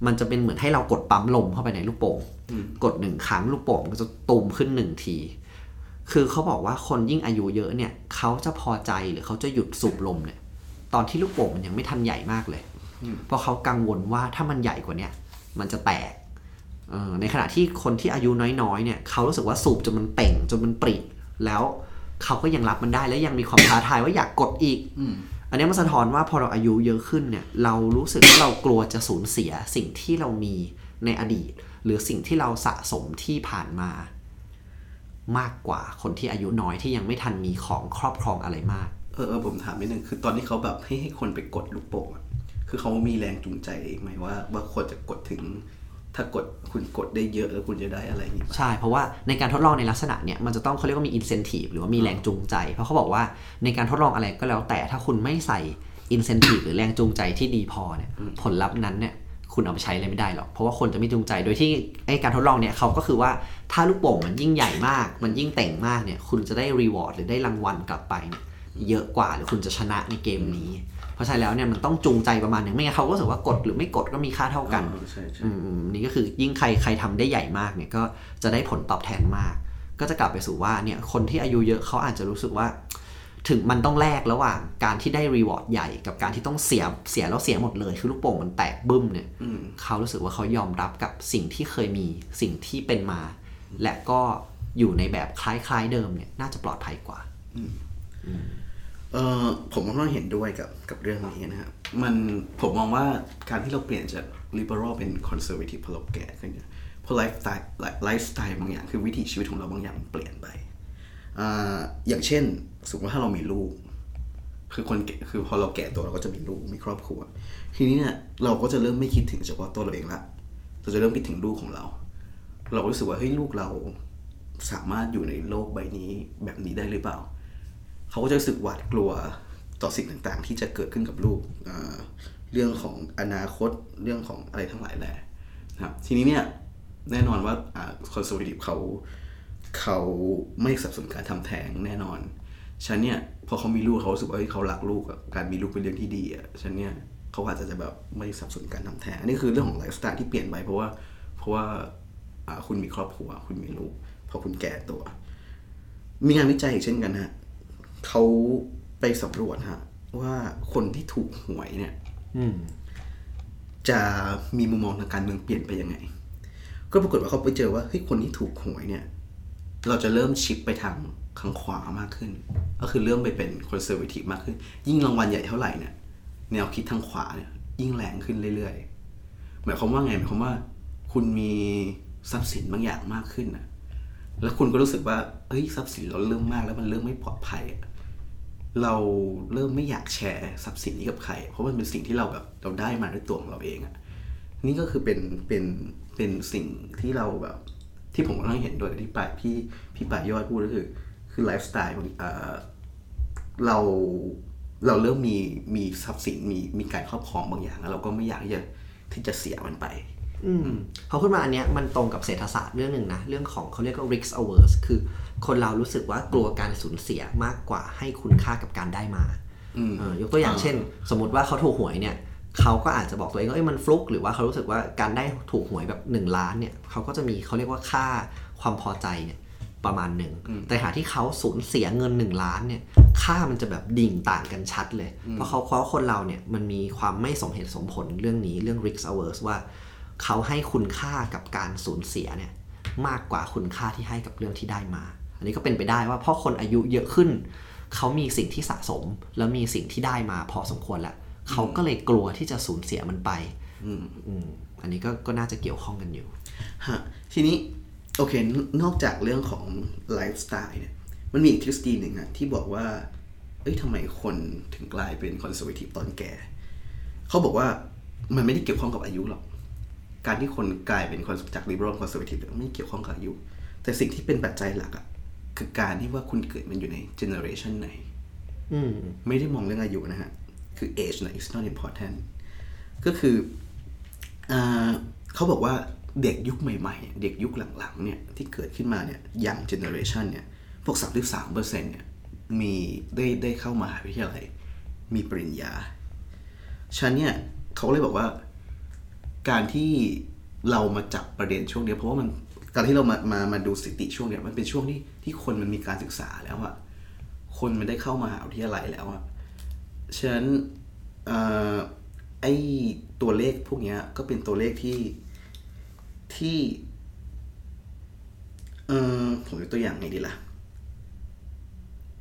มันจะเป็นเหมือนให้เรากดปั๊มลมเข้าไปในลูกโป่งกดหนึ่งครั้งลูกโป่งก็จะตูมขึ้นหนึ่งทีคือเขาบอกว่าคนยิ่งอายุเยอะเนี่ยเขาจะพอใจหรือเขาจะหยุดสูบลมเนี่ยตอนที่ลูกโป่งมันยังไม่ทันใหญ่มากเลยเพราะเขากังวลว่าถ้ามันใหญ่กว่านี้มันจะแตกในขณะที่คนที่อายุน้อยๆเนี่ยเขารู้สึกว่าสูบจนมันเป่งจนมันปริแล้วเขาก็ยังรับมันได้และยังมีความท้าทายว่าอยากกดอีก อันนี้มันสะท้อนว่าพอเราอายุเยอะขึ้นเนี่ยเรารู้สึกว่าเรากลัวจะสูญเสียสิ่งที่เรามีในอดีตหรือสิ่งที่เราสะสมที่ผ่านมามากกว่าคนที่อายุน้อยที่ยังไม่ทันมีของครอบครองอะไรมากเออผมถามนิดนึงคือตอนที่เขาแบบให้ให้คนไปกดลูกโป่งคือเขามีแรงจูงใจเองไหมว่าว่าคนจะกดถึงถ้ากดคุณกดได้เยอะแล้วคุณจะได้อะไรอย่างนี้ใช่เพราะว่าในการทดลองในลักษณะเนี้ยมันจะต้องเขาเรียกว่ามี incentive หรือว่ามีแรงจูงใจเพราะเขาบอกว่าในการทดลองอะไรก็แล้วแต่ถ้าคุณไม่ใส่ incentive หรือแรงจูงใจที่ดีพอเนี่ยผลลัพธ์นั้นเนี่ยคุณเอาไปใช้อะไรไม่ได้หรอกเพราะว่าคนจะไม่จูงใจโดยที่ไอ้การทดลองเนี่ยเขาก็คือว่าถ้าลูกโป่งมันยิ่งใหญ่มากมันยิ่งเต่งมากเนี่ยคุณจะได้ reward หรือได้รางวัลกลับไปเนี่ยเยอะกว่าหรือคุณจะชนะในเกมนี้เพราะใช่แล้วเนี่ยมันต้องจูงใจประมาณนึงไม่งั้นเขาก็รู้สึกว่ากดหรือไม่กดก็มีค่าเท่ากันนี่ก็คือยิ่งใครใครทำได้ใหญ่มากเนี่ยก็จะได้ผลตอบแทนมากก็จะกลับไปสู่ว่าเนี่ยคนที่อายุเยอะเขาอาจจะรู้สึกว่าถึงมันต้องแลกระหว่างการที่ได้รีวอร์ดใหญ่กับการที่ต้องเสียเสียแล้วเสียหมดเลยคือลูกโป่งมันแตกบึ้มเนี่ยเขารู้สึกว่าเขายอมรับกับสิ่งที่เคยมีสิ่งที่เป็นมาและก็อยู่ในแบบคล้ายๆเดิมเนี่ยน่าจะปลอดภัยกว่าเออผมก็ต้องเห็นด้วยกับกับเรื่องนี้นะครับมันผมมองว่าการที่เราเปลี่ยนจาก liberal เป็น conservative พอเราแก่ขึ้นเนี่ยพอไลฟ์สไตล์ไลฟ์สไตล์บางอย่างคือวิถีชีวิตของเราบางอย่างเปลี่ยนไปอ่าอย่างเช่นสมมติว่าถ้าเรามีลูกคือคนคือพอเราแก่ตัวเราก็จะมีลูกมีครอบครัวทีนี้เนี่ยเราก็จะเริ่มไม่คิดถึงเฉพาะตัวเราเองละเราจะเริ่มคิดถึงลูกของเราเรารู้สึกว่าเฮ้ยลูกเราสามารถอยู่ในโลกใบนี้แบบนี้ได้หรือเปล่าเขาก็จะรู้สึกหวาดกลัวต่อสิ่งต่างๆที่จะเกิดขึ้นกับลูกเรื่องของอนาคตเรื่องของอะไรทั้งหลายแหละนะครับทีนี้เนี่ยแน่นอนว่าคอนเซอร์เวทีฟเขาเขาไม่สับสนการทำแท้งแน่นอนฉันเนี่ยพอเขามีลูกเขารู้สึกว่าเขารักลูกการมีลูกเป็นเรื่องที่ดีอ่ะฉันเนี่ยเขาอาจจะแบบไม่สับสนการทำแท้งอันนี้คือเรื่องของไลฟ์สไตล์ที่เปลี่ยนไปเพราะว่าเพราะว่าคุณมีครอบครัวคุณมีลูกพอคุณแก่ตัวมีงานวิจัยอีกเช่นกันฮะเขาไปสำรวจฮะว่าคนที่ถูกหวยเนี่ยจะมีมุมมองทางการเมืองเปลี่ยนไปยังไงก็ปรากฏว่าเขาไปเจอว่าเฮ้ยคนที่ถูกหวยเนี่ยเราจะเริ่มชิปไปทางข้างขวามากขึ้นก็คือเริ่มไปเป็นคอนเซอร์เวทีฟมากขึ้นยิ่งรางวัลใหญ่เท่าไหร่เนี่ยแนวคิดทางขวาเนี่ยยิ่งแรงขึ้นเรื่อยๆหมายความว่าไงหมายความว่าคุณมีทรัพย์สินบางอย่างมากขึ้นนะแล้วคุณก็รู้สึกว่าเฮ้ยทรัพย์สินเราเริ่มมากแล้วมันเริ่มไม่ปลอดภัยเราเริ่มไม่อยากแชร์ทรัพย์สินนี้กับใครเพราะมันเป็นสิ่งที่เราแบบเราได้มาด้วยตัวของเราเองอ่ะนี่ก็คือเป็นเป็นเป็นสิ่งที่เราแบบที่ผมกำลังเห็นโดยที่ปลายพี่พี่ปลายยอดพูดก็คือคือไลฟ์สไตล์เราเราเริ่มมีมีทรัพย์สินมีมีการครอบครองบางอย่างแล้วเราก็ไม่อยากที่จะที่จะเสียมันไปเขาขึ้นมาอันเนี้ยมันตรงกับเศรษฐศาสตร์เรื่องนึงนะเรื่องของเขาเรียกว่า risk averse คือคนเรารู้สึกว่ากลัวการสูญเสียมากกว่าให้คุณค่ากับการได้มาเอ่อยกตัวอย่างเช่นสมมติว่าเขาถูกหวยเนี่ยเขาก็อาจจะบอกตัวเองว่าเอ้ยมันฟลุกหรือว่าเขารู้สึกว่าการได้ถูกหวยแบบหนึ่งล้านเนี่ยเขาก็จะมีเขาเรียกว่าค่าความพอใจเนี่ยประมาณนึงแต่หาที่เขาสูญเสียเงินหนึ่งล้านเนี่ยค่ามันจะแบบดิ่งต่างกันชัดเลยเพราะเขาเพราะคนเราเนี่ยมันมีความไม่สมเหตุสมผลเรื่องนี้เรื่อง risk averse ว่า เขาให้คุณค่ากับการสูญเสียเนี่ยมากกว่าคุณค่าที่ให้กับเรื่องที่ได้มาอันนี้ก็เป็นไปได้ว่าพอคนอายุเยอะขึ้นเขามีสิ่งที่สะสมแล้วมีสิ่งที่ได้มาพอสมควรแล้วเขาก็เลยกลัวที่จะสูญเสียมันไปอืม อืม อันนี้ก็ก็น่าจะเกี่ยวข้องกันอยู่ฮะทีนี้โอเคนอกจากเรื่องของไลฟ์สไตล์เนี่ยมันมีอีกทฤษฎีหนึ่งอะที่บอกว่าเอ้ยทำไมคนถึงกลายเป็นคอนเซอร์เวทีฟตอนแก่เขาบอกว่ามันไม่ได้เกี่ยวข้องกับอายุหรอกการที่คนกลายเป็นคนจากลิเบอรัลคอนเซอร์เวทีฟไม่เกี่ยวข้องกับอายุแต่สิ่งที่เป็นปัจจัยหลักอะคือการที่ว่าคุณเกิดมันอยู่ในเจเนอเรชันไหนไม่ได้มองเรื่องอายุนะฮะคือ age นะ is not important ก็คือเขาบอกว่าเด็กยุคใหม่ๆเด็กยุคหลังๆเนี่ยที่เกิดขึ้นมาเนี่ยยังเจเนอเรชันเนี่ยพวก สามสิบสามเปอร์เซ็นต์ เนี่ยมีได้ได้เข้ามหาวิทยาลัยมีปริญญาฉันเนี่ยเขาเลยบอกว่าการที่เรามาจับประเด็นช่วงนี้เพราะว่ามันการที่เรามามามาดูสถิติช่วงเนี้ยมันเป็นช่วงที่ที่คนมันมีการศึกษาแล้วอะคนมันได้เข้ามหาวิทยาลัยแล้วอะฉะนั้นเอ่อไอตัวเลขพวกเนี้ยก็เป็นตัวเลขที่ที่เอ่อผมยกตัวอย่างไงดีล่ะ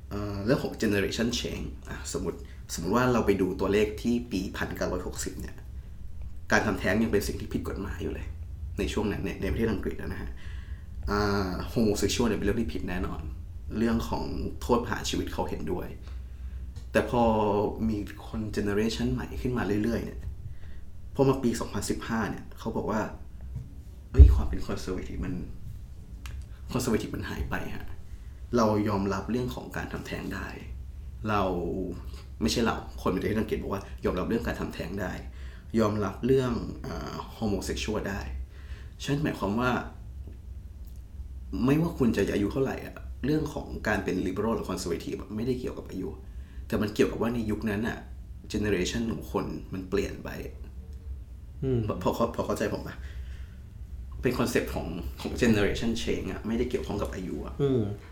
เอ่อเรื่องของ generation change อ่ะสมมุติสมมุติว่าเราไปดูตัวเลขที่ปีหนึ่งพันเก้าร้อยหกสิบเนี่ยการทำแท้งยังเป็นสิ่งที่ผิดกฎหมายอยู่เลยในช่วงนั้นในในประเทศอังกฤษนะฮะโฮโมเซ็กชวลเนี่ยเป็นเรื่องที่ผิดแน่นอนเรื่องของโทษประหารชีวิตเขาเห็นด้วยแต่พอมีคนเจเนอเรชันใหม่ขึ้นมาเรื่อยๆเนี่ยพอมาปีสองพันสิบห้าเนี่ยเขาบอกว่าเฮ้ยความเป็นคอนเซอร์เวทีฟมันคอนเซอร์เวทีฟมันหายไปฮะเรายอมรับเรื่องของการทำแท้งได้เราไม่ใช่เราคนในประเทศอังกฤษบอกว่ายอมรับเรื่องการทำแท้งได้ยอมรับเรื่องโฮโมเซ็กชวลได้ฉันหมายความว่าไม่ว่าคุณจะอายุเท่าไหร่อะเรื่องของการเป็น liberal หรือ conservative ไม่ได้เกี่ยวกับอายุแต่มันเกี่ยวกับว่าในยุคนั้นอะ generation ของคนมันเปลี่ยนไปพอเขาพอเข้าใจผมอะเป็นคอนเซ็ปต์ของของ generation change อะไม่ได้เกี่ยวข้องกับอายุอะ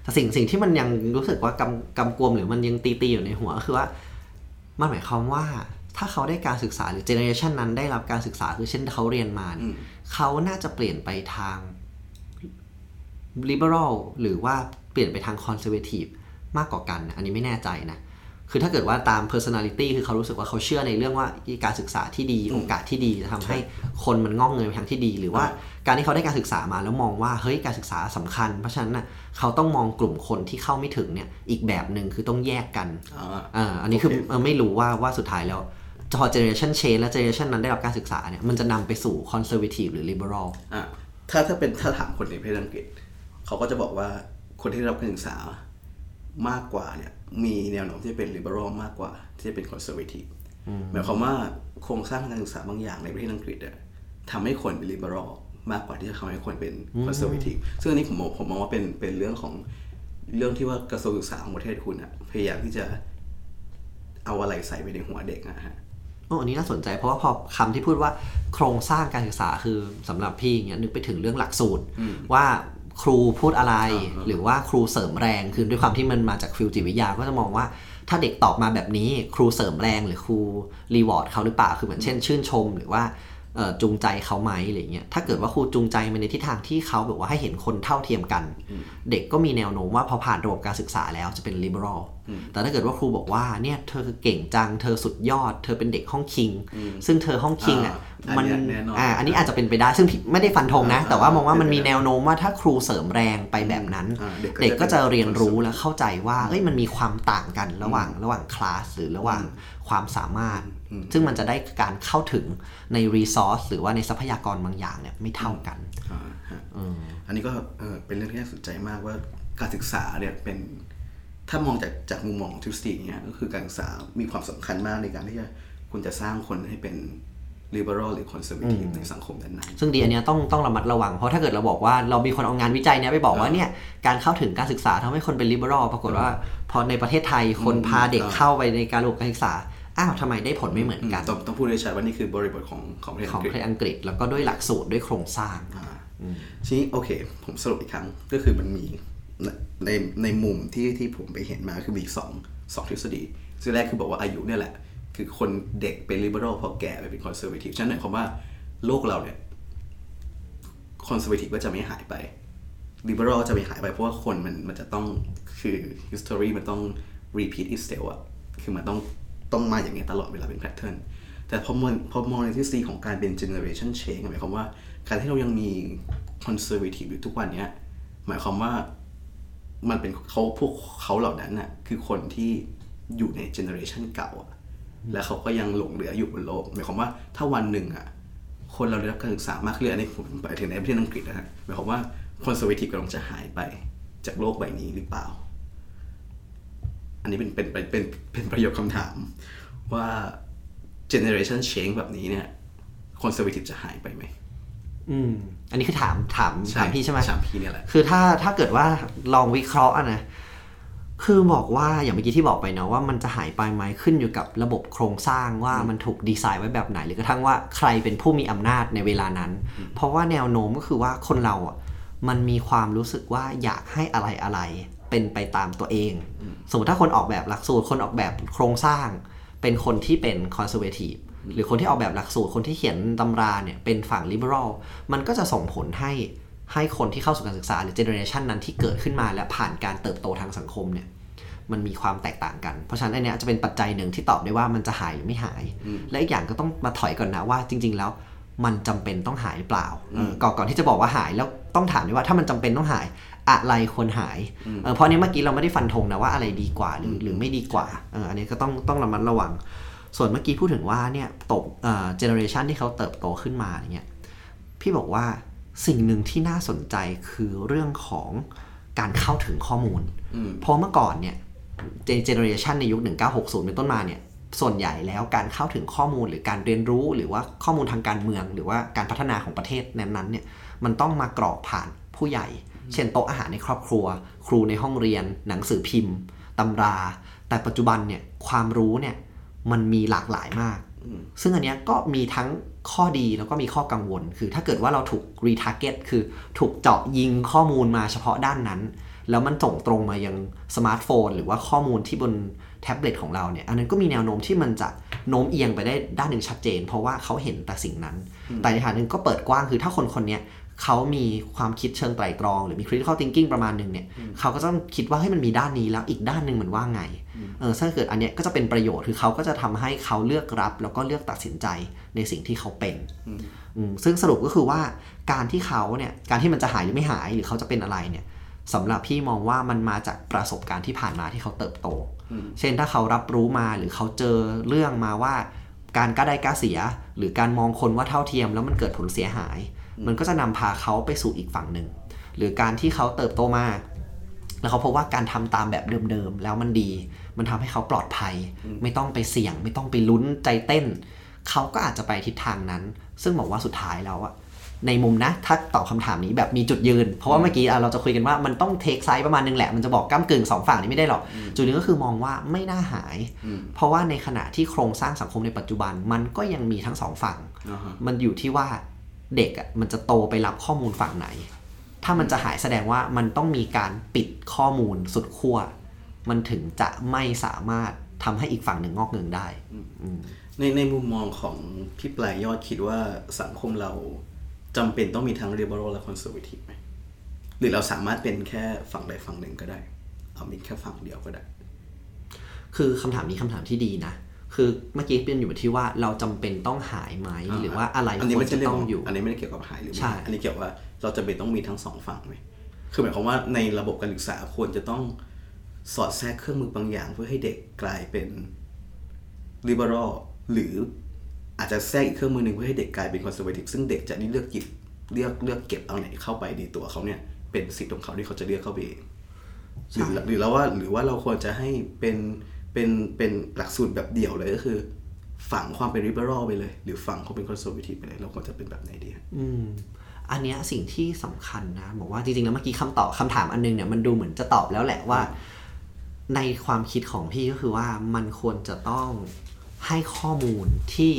แต่สิ่งสิ่งที่มันยังรู้สึกว่ากำกำกวมหรือมันยังตีตีอยู่ในหัวคือว่ามันหมายความว่าถ้าเขาได้การศึกษาหรือเจเนอเรชันนั้นได้รับการศึกษาคือเช่นเขาเรียนมาเขาน่าจะเปลี่ยนไปทาง liberal หรือว่าเปลี่ยนไปทาง conservative มากกว่ากันอันนี้ไม่แน่ใจนะคือถ้าเกิดว่าตาม personality คือเขารู้สึกว่าเขาเชื่อในเรื่องว่าการศึกษาที่ดีโอกาสที่ดีจะทำให้คนมันงอกเงยไปทางที่ดีหรือว่าการที่เขาได้การศึกษามาแล้วมองว่าเฮ้ยการศึกษาสำคัญเพราะฉะนั้นนะเขาต้องมองกลุ่มคนที่เข้าไม่ถึงเนี่ยอีกแบบนึงคือต้องแยกกัน อ, อันนี้ okay. คือไม่รู้ว่าว่าสุดท้ายแล้วพอ generation change และ generation นั้นได้รับการศึกษาเนี่ยมันจะนำไปสู่ conservative หรือ liberal อ่ะถ้าถ้าเป็นถ้าถามคนในประเทศอังกฤษเขาก็จะบอกว่าคนที่ได้รับการศึกษามากกว่าเนี่ยมีแนวโน้มที่จะเป็น liberal มากกว่าที่จะเป็น conservative หมายความว่าโครงสร้างการศึกษาบางอย่างในประเทศอังกฤษเนี่ยทำให้คนเป็น liberal มากกว่าที่จะทำให้คนเป็น conservative ซึ่งอันนี้ผมผมมองว่าเป็นเป็นเรื่องของเรื่องที่ว่ากระทรวงศึกษาของประเทศคุณอ่ะพยายามที่จะเอาอะไรใส่ไปในหัวเด็กนะฮะอ๋ออันนี้น่าสนใจเพราะว่าพอคำที่พูดว่าโครงสร้างการศึกษาคือสำหรับพี่อย่างเงี้ยนึกไปถึงเรื่องหลักสูตรว่าครูพูดอะไรหรือว่าครูเสริมแรงคือด้วยความที่มันมาจากฟิวจิตวิทยาก็จะมองว่าถ้าเด็กตอบมาแบบนี้ครูเสริมแรงหรือครูรีวอร์ดเขาหรือเปล่าคือเหมือนเช่นชื่นชมหรือว่าจูงใจเขาไหมอะไรเงี้ยถ้าเกิดว่าครูจูงใจมาในทิศทางที่เขาแบบว่าให้เห็นคนเท่าเทียมกันเด็กก็มีแนวโน้มว่าพอผ่านระบบการศึกษาแล้วจะเป็น liberal แต่ถ้าเกิดว่าครูบอกว่าเนี่ยเธอเก่งจังเธอสุดยอดเธอเป็นเด็กห้องคิงซึ่งเธอห้องคิงอ่ะมันอ่าอันนี้อาจจะเป็นไปได้ซึ่งไม่ได้ฟันธงนะแต่ว่ามองว่ามันมีแนวโน้มว่าถ้าครูเสริมแรงไปแบบนั้นเด็กก็จะเรียนรู้และเข้าใจว่าเอ้ยมันมีความต่างกันระหว่างระหว่างคลาสหรือระหว่างความสามารถซึ่งมันจะได้การเข้าถึงใน resource หรือว่าในทรัพยากรบางอย่างเนี่ยไม่เท่ากัน อ, อ, อันนี้ก็ เ, เป็นเรื่องที่น่าสนใจมากว่าการศึกษาเนี่ยเป็นถ้ามองจากจากมุมมองทฤษฎีเนี่ยก็คือการศึกษามีความสำคัญมากในการที่จะคุณจะสร้างคนให้เป็น liberal หรือ conservative ในสังคมนั้นนั้นซึ่งดีอันนี้ต้องต้องระมัดระวังเพราะถ้าเกิดเราบอกว่าเรามีคนเอางานวิจัยเนี่ยไปบอกว่าเนี่ยการเข้าถึงการศึกษาทำให้คนเป็น liberal ปรากฏว่าพอในประเทศไทยคนพาเด็กเข้าไปในการศึกษาอ้าวทำไมได้ผลไม่เหมือนกันต้องต้องพูดได้ชัดว่านี่คือบริบทของของประเทศอังกฤษแล้วก็ด้วยหลักสูตรด้วยโครงสร้างทีนี้โอเคผมสรุปอีกครั้งก็คือมันมีในในมุมที่ที่ผมไปเห็นมาคือมีสองสองทฤษฎีทฤษฎีแรกคือบอกว่าอายุเนี่ยแหละคือคนเด็กเป็น liberal พอแก่ไปเป็น conservative ฉะนั้นหมายความว่าโลกเราเนี่ย คอนเซอร์เวทีฟก็จะไม่หายไปลิเบอรัลจะไม่หายไปเพราะว่าคนมันมันจะต้องคือ history มันต้อง repeat itself อ่ะคือมันต้องต้องมาอย่างเงี้ยตลอดเวลาเป็น pattern แต่พอมองพอมองในทฤษฎีของการเป็น generation change หมายความว่าการที่เรายังมี conservative อยู่ทุกวันเนี้ยหมายความว่ามันเป็นเขาพวกเขาเหล่านั้นน่ะคือคนที่อยู่ใน generation เก่าและเขาก็ยังหลงเหลืออยู่บนโลกหมายความว่าถ้าวันหนึ่งอ่ะคนเราได้รับการศึกษามากขึ้นอันนี้ผมไปถึงในประเทศอังกฤษนะฮะหมายความว่า conservative กำลังจะหายไปจากโลกใบนี้หรือเปล่าอันนี้เป็นเป็นเป็นเป็นเป็นประโยคคำถามว่า generation change แบบนี้เนี่ย conservative จะหายไปไหมอืมอันนี้คือถามถามถามพี่ใช่ไหมถามพี่เนี่ยแหละคือถ้าถ้าเกิดว่าลองวิเคราะห์อ่ะนะคือบอกว่าอย่างเมื่อกี้ที่บอกไปเนาะว่ามันจะหายไปไหมขึ้นอยู่กับระบบโครงสร้างว่ามันถูกดีไซน์ไว้แบบไหนหรือกระทั่งว่าใครเป็นผู้มีอำนาจในเวลานั้นเพราะว่าแนวโน้มก็คือว่าคนเราอ่ะมันมีความรู้สึกว่าอยากให้อะไรอะไรเป็นไปตามตัวเองสมมติถ้าคนออกแบบหลักสูตรคนออกแบบโครงสร้างเป็นคนที่เป็นคอนเซอร์เวทีฟหรือคนที่ออกแบบหลักสูตรคนที่เขียนตำราเนี่ยเป็นฝั่ง liberal มันก็จะส่งผลให้ให้คนที่เข้าสู่การศึกษาหรือเจเนอเรชันนั้นที่เกิดขึ้นมาและผ่านการเติบโตทางสังคมเนี่ยมันมีความแตกต่างกันเพราะฉะนั้นไอ้นี่จะเป็นปัจจัยหนึ่งที่ตอบได้ว่ามันจะหายหรือไม่หายและอีกอย่างก็ต้องมาถอยก่อนนะว่าจริงๆแล้วมันจำเป็นต้องหายหรือเปล่าก่อนก่อนที่จะบอกว่าหายแล้วต้องถามด้วยว่าถ้ามันจำเป็นต้องหายอะไรควรหายเพราะนี้เมื่อกี้เราไม่ได้ฟันธงนะว่าอะไรดีกว่าหรือหรือไม่ดีกว่าอันนี้ก็ต้องต้องระมัดระวังส่วนเมื่อกี้พูดถึงว่าเนี่ยตกเอ่อเจเนอเรชันที่เขาเติบโตขึ้นมาอย่างเงี้ยพี่บอกว่าสิ่งหนึ่งที่น่าสนใจคือเรื่องของการเข้าถึงข้อมูลเพราะเมื่อก่อนเนี่ยเจเนอเรชันในยุคหนึ่งเก้าหกศูนย์เป็นต้นมาเนี่ยส่วนใหญ่แล้วการเข้าถึงข้อมูลหรือการเรียนรู้หรือว่าข้อมูลทางการเมืองหรือว่าการพัฒนาของประเทศนั้นๆเนี่ยมันต้องมากรอกผ่านผู้ใหญ่เช่นโต๊ะอาหารในครอบครัวครูในห้องเรียนหนังสือพิมพ์ตำราแต่ปัจจุบันเนี่ยความรู้เนี่ยมันมีหลากหลายมากซึ่งอันเนี้ยก็มีทั้งข้อดีแล้วก็มีข้อกังวลคือถ้าเกิดว่าเราถูกรีทาร์เก็ตคือถูกเจาะยิงข้อมูลมาเฉพาะด้านนั้นแล้วมันส่งตรงมายังสมาร์ทโฟนหรือว่าข้อมูลที่บนแท็บเล็ตของเราเนี่ยอันนั้นก็มีแนวโน้มที่มันจะโน้มเอียงไปได้ด้านหนึ่งชัดเจนเพราะว่าเขาเห็นแต่สิ่งนั้นแต่ในทางนึงก็เปิดกว้างคือถ้าคนคนเนี้ยเขามีความคิดเชิงไตร่ตรองหรือมี critical thinking ประมาณนึงเนี่ยเขาก็จะต้องคิดว่าเฮ้ยมันมีด้านนี้แล้วอีกด้านนึงมันว่าไงเออถ้าเกิดอันเนี้ยก็จะเป็นประโยชน์คือเขาก็จะทำให้เขาเลือกรับแล้วก็เลือกตัดสินใจในสิ่งที่เขาเป็นซึ่งสรุปก็คือว่าการที่เขาเนี่ยการที่มันจะหายหรือไม่หายหรือเขาจะเป็นอะไรเนี่ยสำหรับพี่มองว่ามันมาจากประสบการณ์ที่ผ่านมาที่เขาเติบโตเช่นถ้าเขารับรู้มาหรือเขาเจอเรื่องมาว่าการก้าวได้ก้าวเสียหรือการมองคนว่าเท่าเทียมแล้วมันเกิดผลเสียหายมันก็จะนำพาเขาไปสู่อีกฝั่งหนึ่งหรือการที่เขาเติบโตมาแล้วเขาพบว่าการทำตามแบบเดิมๆแล้วมันดีมันทำให้เขาปลอดภัยไม่ต้องไปเสี่ยงไม่ต้องไปลุ้นใจเต้นเขาก็อาจจะไปทิศทางนั้นซึ่งบอกว่าสุดท้ายแล้วอะในมุมนะถ้าตอบคำถามนี้แบบมีจุดยืนเพราะว่าเมื่อกี้เราจะคุยกันว่ามันต้องเทคไซส์ประมาณนึงแหละมันจะบอกก้ำกึ่งสองฝั่งนี้ไม่ได้หรอกจุดนึงก็คือมองว่าไม่น่าหายเพราะว่าในขณะที่โครงสร้างสังคมในปัจจุบันมันก็ยังมีทั้งสองฝั่งมันอยู่ที่ว่าเด็กอ่ะมันจะโตไปรับข้อมูลฝั่งไหนถ้ามันจะหายแสดงว่ามันต้องมีการปิดข้อมูลสุดขั้วมันถึงจะไม่สามารถทำให้อีกฝั่งหนึ่งงอกเงยได้ในในมุมมองของพี่ปลายยอดคิดว่าสังคมเราจำเป็นต้องมีทั้ง liberal และ conservative ไหมหรือเราสามารถเป็นแค่ฝั่งใดฝั่งหนึ่งก็ได้เอามีแค่ฝั่งเดียวก็ได้คือคำถามนี้คำถามที่ดีนะคือเมื่อกี้เป็นอยู่ที่ว่าเราจำเป็นต้องหายไหมหรือว่าอะไรควรจะต้องอยู่อันนี้ไม่ได้เกี่ยวกับหายหรือไม่อันนี้เกี่ยวว่าเราจำเป็นต้องมีทั้งสองฝั่งไหมคือหมายความว่าในระบบการศึกษาควรจะต้องสอดแทรกเครื่องมือบางอย่างเพื่อให้เด็กกลายเป็น liberal หรืออาจจะแทรกอีกเครื่องมือหนึ่งเพื่อให้เด็กกลายเป็น conservative ซึ่งเด็กจะเลือกหยิบเลือกเลือกเก็บเอาไหนเข้าไปในตัวเขาเนี่ยเป็นสิทธิ์ของเขาที่เขาจะเลือกเข้าไปเองหรือหรือแล้วว่าหรือว่าเราควรจะให้เป็นเป็นเป็นหลักสูตรแบบเดี่ยวเลยก็คือฝั่งความเป็น liberal ไปเลยหรือฝั่งความเป็น conservative ไปเลยเราควรจะเป็นแบบไหนดีอืมอันเนี้ยสิ่งที่สำคัญนะบอกว่าจริงๆแล้วเมื่อกี้คำตอบคำถามอันนึงเนี่ยมันดูเหมือนจะตอบแล้วแหละว่าในความคิดของพี่ก็คือว่ามันควรจะต้องให้ข้อมูลที่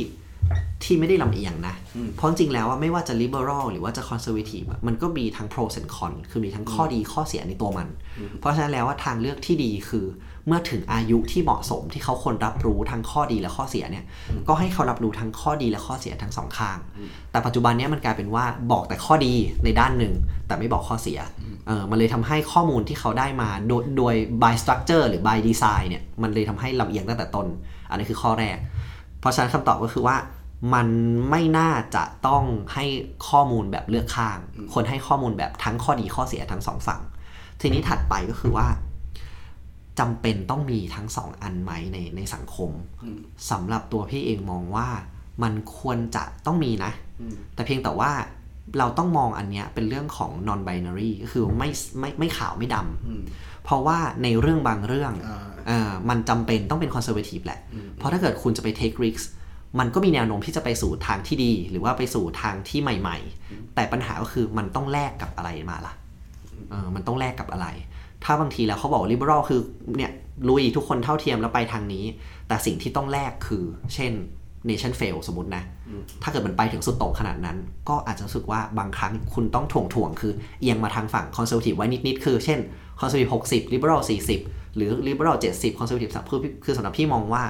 ที่ไม่ได้ลำเอียงนะเพราะจริงแล้วไม่ว่าจะ liberal หรือว่าจะ conservative มันก็มีทั้ง pro and con คือมีทั้งข้อดีข้อเสียในตัวมันเพราะฉะนั้นแล้วว่าทางเลือกที่ดีคือเมื่อถึงอายุที่เหมาะสมที่เขาควรรับรู้ทั้งข้อดีและข้อเสียเนี่ยก็ให้เขารับรู้ทั้งข้อดีและข้อเสียทั้งสองข้างแต่ปัจจุบันนี้มันกลายเป็นว่าบอกแต่ข้อดีในด้านหนึ่งแต่ไม่บอกข้อเสียเออมันเลยทำให้ข้อมูลที่เขาได้มาโดยโดย by structure หรือ by design เนี่ยมันเลยทำให้ลำเอียงตั้งแต่ต้นอันนี้คือข้อแรกเพราะฉะนั้นคำตอบก็คือว่ามันไม่น่าจะต้องให้ข้อมูลแบบเลือกข้างควรให้ข้อมูลแบบทั้งข้อดีข้อเสียทั้งสองฝั่งทีนี้ถัดไปก็คือว่าจำเป็นต้องมีทั้งสองอันไหมในในสังคมสำหรับตัวพี่เองมองว่ามันควรจะต้องมีนะแต่เพียงแต่ว่าเราต้องมองอันเนี้ยเป็นเรื่องของ non binary ก็คือไม่ไม่ไม่ขาวไม่ดำเพราะว่าในเรื่องบางเรื่องอ่ามันจำเป็นต้องเป็น conservative แหละเพราะถ้าเกิดคุณจะไป take riskมันก็มีแนวโน้มที่จะไปสู่ทางที่ดีหรือว่าไปสู่ทางที่ใหม่ๆแต่ปัญหาก็คือมันต้องแลกกับอะไรมาล่ะเออมันต้องแลกกับอะไรถ้าบางทีแล้วเขาบอก liberal คือเนี่ยลุยทุกคนเท่าเทียมแล้วไปทางนี้แต่สิ่งที่ต้องแลกคือเช่น nation fail สมมุตินะถ้าเกิดมันไปถึงสุดโต่งขนาดนั้นก็อาจจะรู้สึกว่าบางครั้งคุณต้องถ่วงถ่วงคือเอียงมาทางฝั่ง conservative ไว้นิดๆคือเช่น conservative หกสิบ liberal สี่สิบหรือ liberal เจ็ดสิบ conservative สามสิบคือสำหรับพี่มองว่า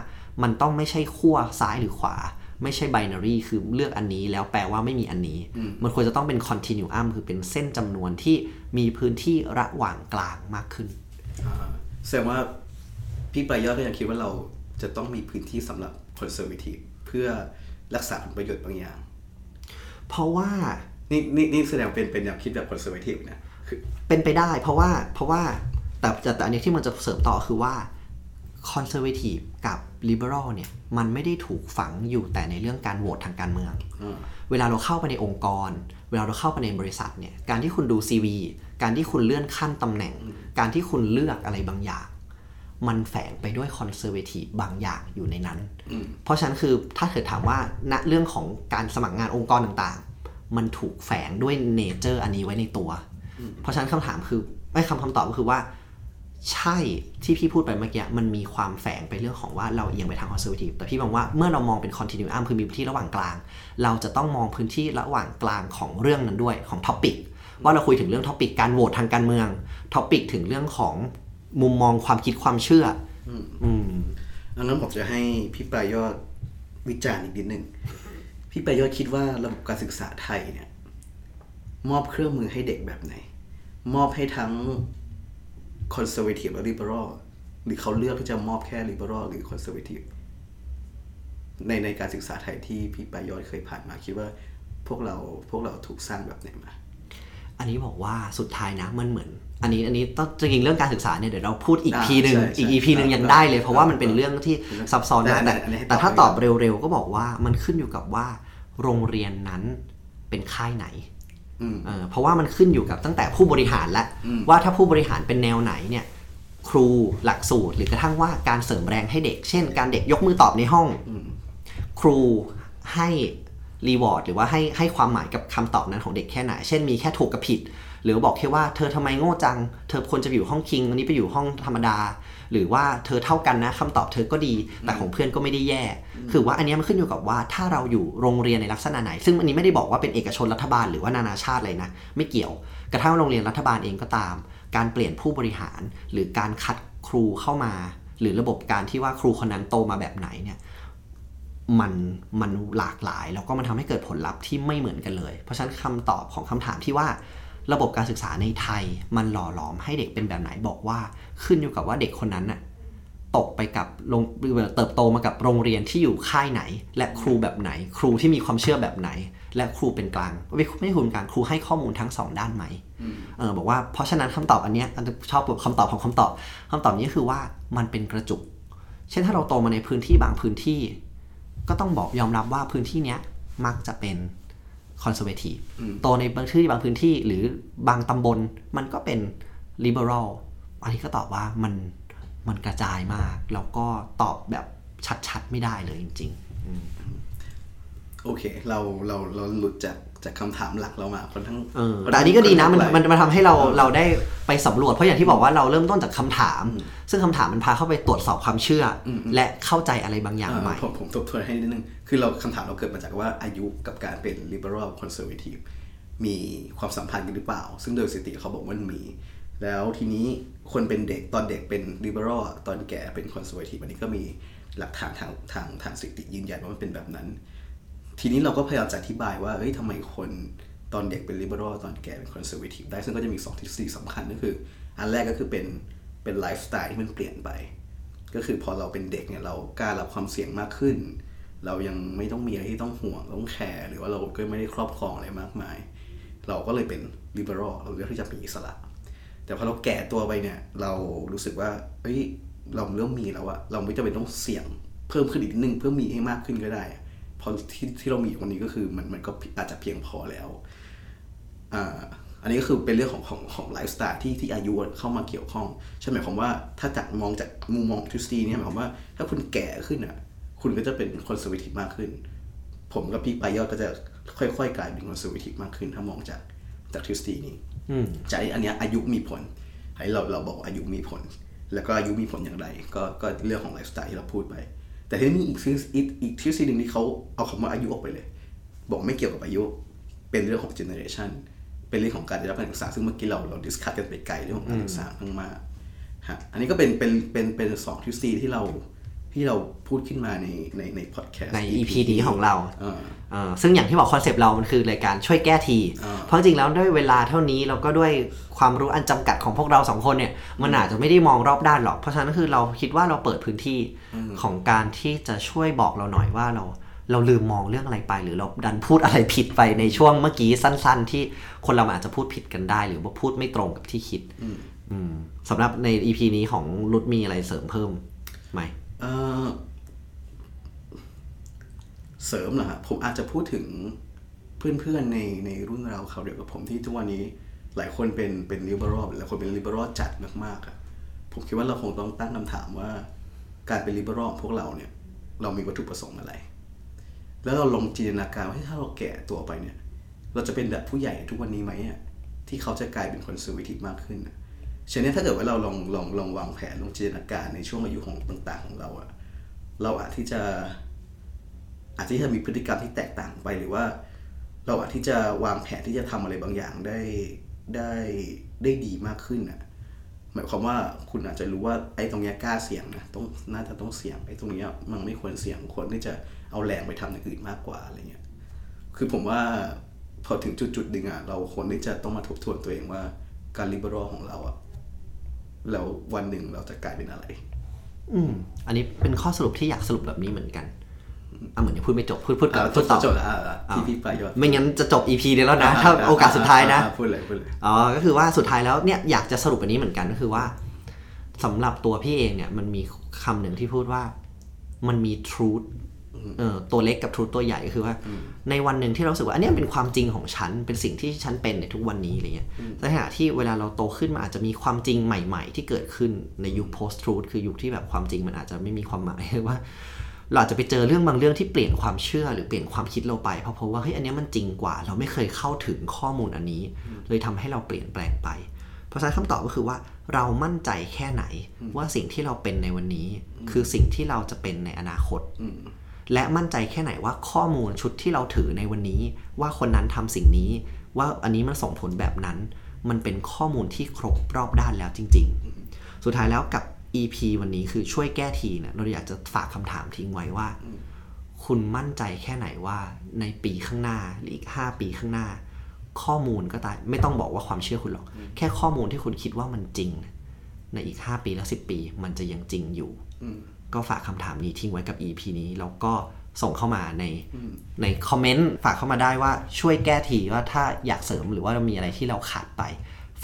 มันต้องไม่ใช่ขั้วซ้ายหรือขวาไม่ใช่ binary คือเลือกอันนี้แล้วแปลว่าไม่มีอันนี้มันควรจะต้องเป็น continuum คือเป็นเส้นจำนวนที่มีพื้นที่ระหว่างกลางมากขึ้นแสดงว่าพี่ปลายยอดก็ยังคิดว่าเราจะต้องมีพื้นที่สำหรับ conservative เพื่อรักษาผลประโยชน์บางอย่างเพราะว่านี่นี่นี่แสดงเป็นเป็นแนวคิดแบบ conservative นะเป็นไปได้เพราะว่าเพราะว่าแต่แต่อันนี้ที่มันจะเสริมต่อคือว่าconservative กับ liberal เนี่ยมันไม่ได้ถูกฝังอยู่แต่ในเรื่องการโหวตทางการเมืองเวลาเราเข้าไปในองค์กรเวลาเราเข้าไปในบริษัทเนี่ยการที่คุณดู ซี วี การที่คุณเลื่อนขั้นตำแหน่งการที่คุณเลือกอะไรบางอย่างมันแฝงไปด้วย conservative บางอย่างอยู่ในนั้นเพราะฉะนั้นคือถ้าเกิดถามว่าณเรื่องของการสมัครงานองค์กรต่างๆมันถูกแฝงด้วย nature อันนี้ไว้ในตัวเพราะฉะนั้นคำถามคือไอ้คำคำตอบก็คือว่าใช่ที่พี่พูดไปเมื่อกี้มันมีความแฝงไปเรื่องของว่าเราเอียงไปทาง conservative แต่พี่มองว่าเมื่อเรามองเป็น continuum คือมีพื้นที่ระหว่างกลางเราจะต้องมองพื้นที่ระหว่างกลางของเรื่องนั้นด้วยของ topic ว่าเราคุยถึงเรื่อง topic การโหวตทางการเมือง topic ถึงเรื่องของมุมมองความคิดความเชื่ออืมอืมงั้นผมจะให้พี่ปลายยอดวิจารณ์อีกนิดนึงพี่ปลายยอดคิดว่าระบบการศึกษาไทยเนี่ยมอบเครื่องมือให้เด็กแบบไหนมอบให้ทั้งconservative หรือ liberal หรือเขาเลือกที่จะมอบแค่ liberal หรือ conservative ในในการศึกษาไทยที่พี่ปลายยอดเคยผ่านมาคิดว่าพวกเราพวกเราถูกสร้างแบบไหนมาอันนี้บอกว่าสุดท้ายนะมันเหมือนอันนี้อันนี้ต้องจริงๆเรื่องการศึกษาเนี่ยเดี๋ยวเราพูดอีกทีนึงอีก อี พี นึงยังได้เลยเพราะว่ามันเป็นเรื่องที่ซับซ้อนมากแต่แต่ถ้าตอบเร็วๆก็บอกว่ามันขึ้นอยู่กับว่าโรงเรียนนั้นเป็นค่ายไหนเพราะว่ามันขึ้นอยู่กับตั้งแต่ผู้บริหารแล้วว่าถ้าผู้บริหารเป็นแนวไหนเนี่ยครูหลักสูตรหรือกระทั่งว่าการเสริมแรงให้เด็กเช่นการเด็กยกมือตอบในห้องครูให้รีวอร์ดหรือว่าให้ให้ความหมายกับคำตอบนั้นของเด็กแค่ไหนเช่นมีแค่ถูกกับผิดหรือบอกแค่ว่าเธอทำไมโง่จังเธอควรจะอยู่ห้องคิงวันนี้ไปอยู่ห้องธรรมดาหรือว่าเธอเท่ากันนะคำตอบเธอก็ดีแต่ของเพื่อนก็ไม่ได้แย่คือว่าอันนี้มันขึ้นอยู่กับว่าถ้าเราอยู่โรงเรียนในลักษณะไหนซึ่งอันนี้ไม่ได้บอกว่าเป็นเอกชนรัฐบาลหรือว่านานาชาติอะไรนะไม่เกี่ยวกระทั่งโรงเรียนรัฐบาลเองก็ตามการเปลี่ยนผู้บริหารหรือการคัดครูเข้ามาหรือระบบการที่ว่าครูคนนั้นโตมาแบบไหนเนี่ยมันมันหลากหลายแล้วก็มันทำให้เกิดผลลัพธ์ที่ไม่เหมือนกันเลยเพราะฉะนั้นคำตอบของคำถามที่ว่าระบบการศึกษาในไทยมันหล่อหลอมให้เด็กเป็นแบบไหนบอกว่าขึ้นอยู่กับว่าเด็กคนนั้นน่ะตกไปกับโรงเติบโตมากับโรงเรียนที่อยู่ค่ายไหนและครูแบบไหนครูที่มีความเชื่อแบบไหนและครูเป็นกลางไม่ไม่คุณกลางครูให้ข้อมูลทั้งสองด้านไหมเออบอกว่าเพราะฉะนั้นคำตอบอันเนี้ยชอบคำตอบของคำตอบคำตอบนี้คือว่ามันเป็นกระจุกเช่นถ้าเราโตมาในพื้นที่บางพื้นที่ก็ต้องบอกยอมรับว่าพื้นที่เนี้ยมักจะเป็นconservative โตในบางที่บางพื้นที่หรือบางตำบลมันก็เป็น liberal อันนี้ก็ตอบว่ามันมันกระจายมากแล้วก็ตอบแบบชัดๆไม่ได้เลยจริงๆโอเคเราเราเราหลุดจากจากคำถามหลักเรามาค่อนข้างแต่อันนี้ก็ดีนะมันมันมาทำให้เราเราได้ ไปสำรวจเพราะอย่างที่บอกว่าเราเริ่มต้นจากคำถามซึ่งคำถามมันพาเข้าไปตรวจสอบความเชื่อและเข้าใจอะไรบางอย่างใหม่ผมผมทบทวนให้นิดนึงคือเราคำถามเราเกิดมาจากว่าอายุกับการเป็น liberal conservative มีความสัมพันธ์กันหรือเปล่าซึ่งโดยสถิติเขาบอกว่ามันมีแล้วทีนี้คนเป็นเด็กตอนเด็กเป็น liberal ตอนแก่เป็น conservative อันนี้ก็มีหลักฐานทางทางทางสถิติยืนยันว่ามันเป็นแบบนั้นทีนี้เราก็พยายามจะอธิบายว่าเฮ้ยทำไมคนตอนเด็กเป็น liberal ตอนแก่เป็น conservative ได้ซึ่งก็จะมีสองทฤษฎีสำคัญก็คืออันแรกก็คือเป็นเป็นไลฟ์สไตล์ที่มันเปลี่ยนไปก็คือพอเราเป็นเด็กเนี่ยเรากล้ารับความเสี่ยงมากขึ้นเรายังไม่ต้องมีอะไรที่ต้องห่วงต้องแคร์หรือว่าเราก็ไม่ได้ครอบครองอะไรมากมายเราก็เลยเป็น liberal เราเลือกที่จะมีอิสระแต่พอเราแก่ตัวไปเนี่ยเรารู้สึกว่าเฮ้ยเราเริ่มมีแล้วอะเราไม่จำเป็นต้องเสี่ยงเพิ่มขึ้นอีกนิดนึงเพื่อมีให้มากขึ้นก็ได้พอที่ที่เรามีอยู่วันนี้ก็คือมันมันก็อาจจะเพียงพอแล้วอ่าอันนี้ก็คือเป็นเรื่องของของของไลฟ์สไตล์ที่ที่อายุเข้ามาเกี่ยวข้องใช่หมายความว่าถ้าจากมองจากมุมมองทฤษฎีเนี่ยหมายความว่าถ้าคุณแก่ขึ้นอ่ะคุณก็จะเป็นคอนเซอร์วทีฟมากขึ้นผมกับพี่ปลายยอดก็จะค่อยๆกลายเป็นคอนเซอร์วทีฟมากขึ้นถ้ามองจากจากทฤษฎีนี้จากอันนี้อายุมีผลให้เราเราบอกอายุมีผลแล้วก็อายุมีผลอย่างไรก็ก็เรื่องของไลฟ์สไตล์ที่เราพูดไปแต่ที่นี่อีกทฤษฎีอีกทฤษฎีนึงที่เขาเอาคำว่าอายุออกไปเลยบอกไม่เกี่ยวกับอายุเป็นเรื่องของเจเนอเรชันเป็นเรื่องของการได้รับการศึกษาซึ่งเมื่อกี้เราเราดิสคัสกันไปไกลเรื่องของการศึกษาทั้งมากฮะอันนี้ก็เป็นเป็นเป็นเป็นสองทฤษฎีที่เราที่เราพูดขึ้นมาในในในพอดแคสต์ใน อี พี นี้ของเราเออซึ่งอย่างที่บอกคอนเซปต์เรามันคือรายการช่วยแก้ทีเพราะจริงแล้วด้วยเวลาเท่านี้เราก็ด้วยความรู้อันจำกัดของพวกเราสองคนเนี่ยมันอาจจะไม่ได้มองรอบด้านหรอกเพราะฉะนั้นคือเราคิดว่าเราเปิดพื้นที่ของการที่จะช่วยบอกเราหน่อยว่าเราเราลืมมองเรื่องอะไรไปหรือเราดันพูดอะไรผิดไปในช่วงเมื่อกี้สั้นๆที่คนเราอาจจะพูดผิดกันได้หรือว่าพูดไม่ตรงกับที่คิดสำหรับใน อี พี นี้ของรุดมีอะไรเสริมเพิ่มไหมเสริมเหรอฮะผมอาจจะพูดถึงเพื่อนๆในในรุ่นเราเขาเดียวกับผมที่ทุกวันนี้หลายคนเป็นเป็น liberal หลายคนเป็น liberal จัดมากๆอะผมคิดว่าเราคงต้องตั้งคำถามว่าการเป็น liberal พวกเราเนี่ยเรามีวัตถุประสงค์อะไรแล้วเราลองจินตนาการว่าถ้าเราแก่ตัวไปเนี่ยเราจะเป็นแบบผู้ใหญ่ทุกวันนี้ไหมอะที่เขาจะกลายเป็น conservative มากขึ้นนะฉะนั้นถ้าเกิดว่าเราลองลองลองวางแผนลองจินตนาการในช่วงอายุของต่างๆของเราอะเราอาจที่จะอาจที่จะมีพฤติกรรมที่แตกต่างไปหรือว่าเราอาจที่จะวางแผนที่จะทำอะไรบางอย่างได้ได้ได้ดีมากขึ้นอ่ะหมายความว่าคุณอาจจะรู้ว่าไอ้ตรงนี้กล้าเสี่ยงนะต้องน่าจะต้องเสี่ยงไอ้ตรงนี้มันไม่ควรเสี่ยงควรที่จะเอาแรงไปทำอย่างอื่นมากกว่าอะไรเงี้ยคือผมว่าพอถึงจุดๆนึงอ่ะเราควรที่จะต้องมาทบทวนตัวเองว่าการลิเบอรัลของเราอ่ะแล้ววันหนึ่งเราจะกลายเป็นอะไรอืมอันนี้เป็นข้อสรุปที่อยากสรุปแบบนี้เหมือนกันอ่ะเหมือนจะพูดไม่จบพูดพูดกับพูดต่อจบแล้วอ่ะ อี พี ไปยอดไม่งั้นจะจบ อี พี เนี่ยแล้วนะถ้าโอกาสสุดท้ายนะพูดเลยพูดเลยอ๋อก็คือว่าสุดท้ายแล้วเนี่ยอยากจะสรุปอันนี้เหมือนกันก็คือว่าสำหรับตัวพี่เองเนี่ยมันมีคำหนึ่งที่พูดว่ามันมี truth เอ่อตัวเล็กกับ truth ตัวใหญ่ก็คือว่าในวันหนึ่งที่เราสึกว่าอันนี้เป็นความจริงของฉันเป็นสิ่งที่ฉันเป็นในทุกวันนี้อะไรเงี้ยในขณะที่เวลาเราโตขึ้นมันอาจจะมีความจริงใหม่ๆที่เกิดขึ้นในยุค post truth คือยุคที่แบบความจริงมันอาจจะไม่มีความหมายว่าเราอาจจะไปเจอเรื่องบางเรื่องที่เปลี่ยนความเชื่อหรือเปลี่ยนความคิดเราไปเพราะเพราะว่าเฮ้ยอันนี้มันจริงกว่าเราไม่เคยเข้าถึงข้อมูลอันนี้เลยทำให้เราเปลี่ยนแปลงไปเพราะฉะนั้นคำตอบก็คือว่าเรามั่นใจแค่ไหนว่าสิ่งที่เราเป็นในวันนี้คือสิ่งที่เราจะเป็นในอนาคตและมั่นใจแค่ไหนว่าข้อมูลชุดที่เราถือในวันนี้ว่าคนนั้นทำสิ่งนี้ว่าอันนี้มันส่งผลแบบนั้นมันเป็นข้อมูลที่ครบรอบด้านแล้วจริงๆสุดท้ายแล้วกับอี พี วันนี้คือช่วยแก้ทีเนี่ยเราอยากจะฝากคำถามทิ้งไว้ว่าคุณมั่นใจแค่ไหนว่าในปีข้างหน้าหรืออีกห้าปีข้างหน้าข้อมูลก็ตามไม่ต้องบอกว่าความเชื่อคุณหรอกแค่ข้อมูลที่คุณคิดว่ามันจริงในอีกห้าปีและสิบปีมันจะยังจริงอยู่ก็ฝากคำถามนี้ทิ้งไว้กับ อี พี นี้แล้วก็ส่งเข้ามาในในคอมเมนต์ฝากเข้ามาได้ว่าช่วยแก้ทีว่าถ้าอยากเสริมหรือว่ามีอะไรที่เราขาดไป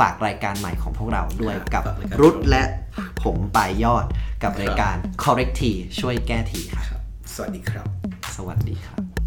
ฝากรายการใหม่ของพวกเราด้วยกับรุดและผมปลายยอดกับรายการ Correct T ช่วยแก้ทีครับสวัสดีครับสวัสดีครับ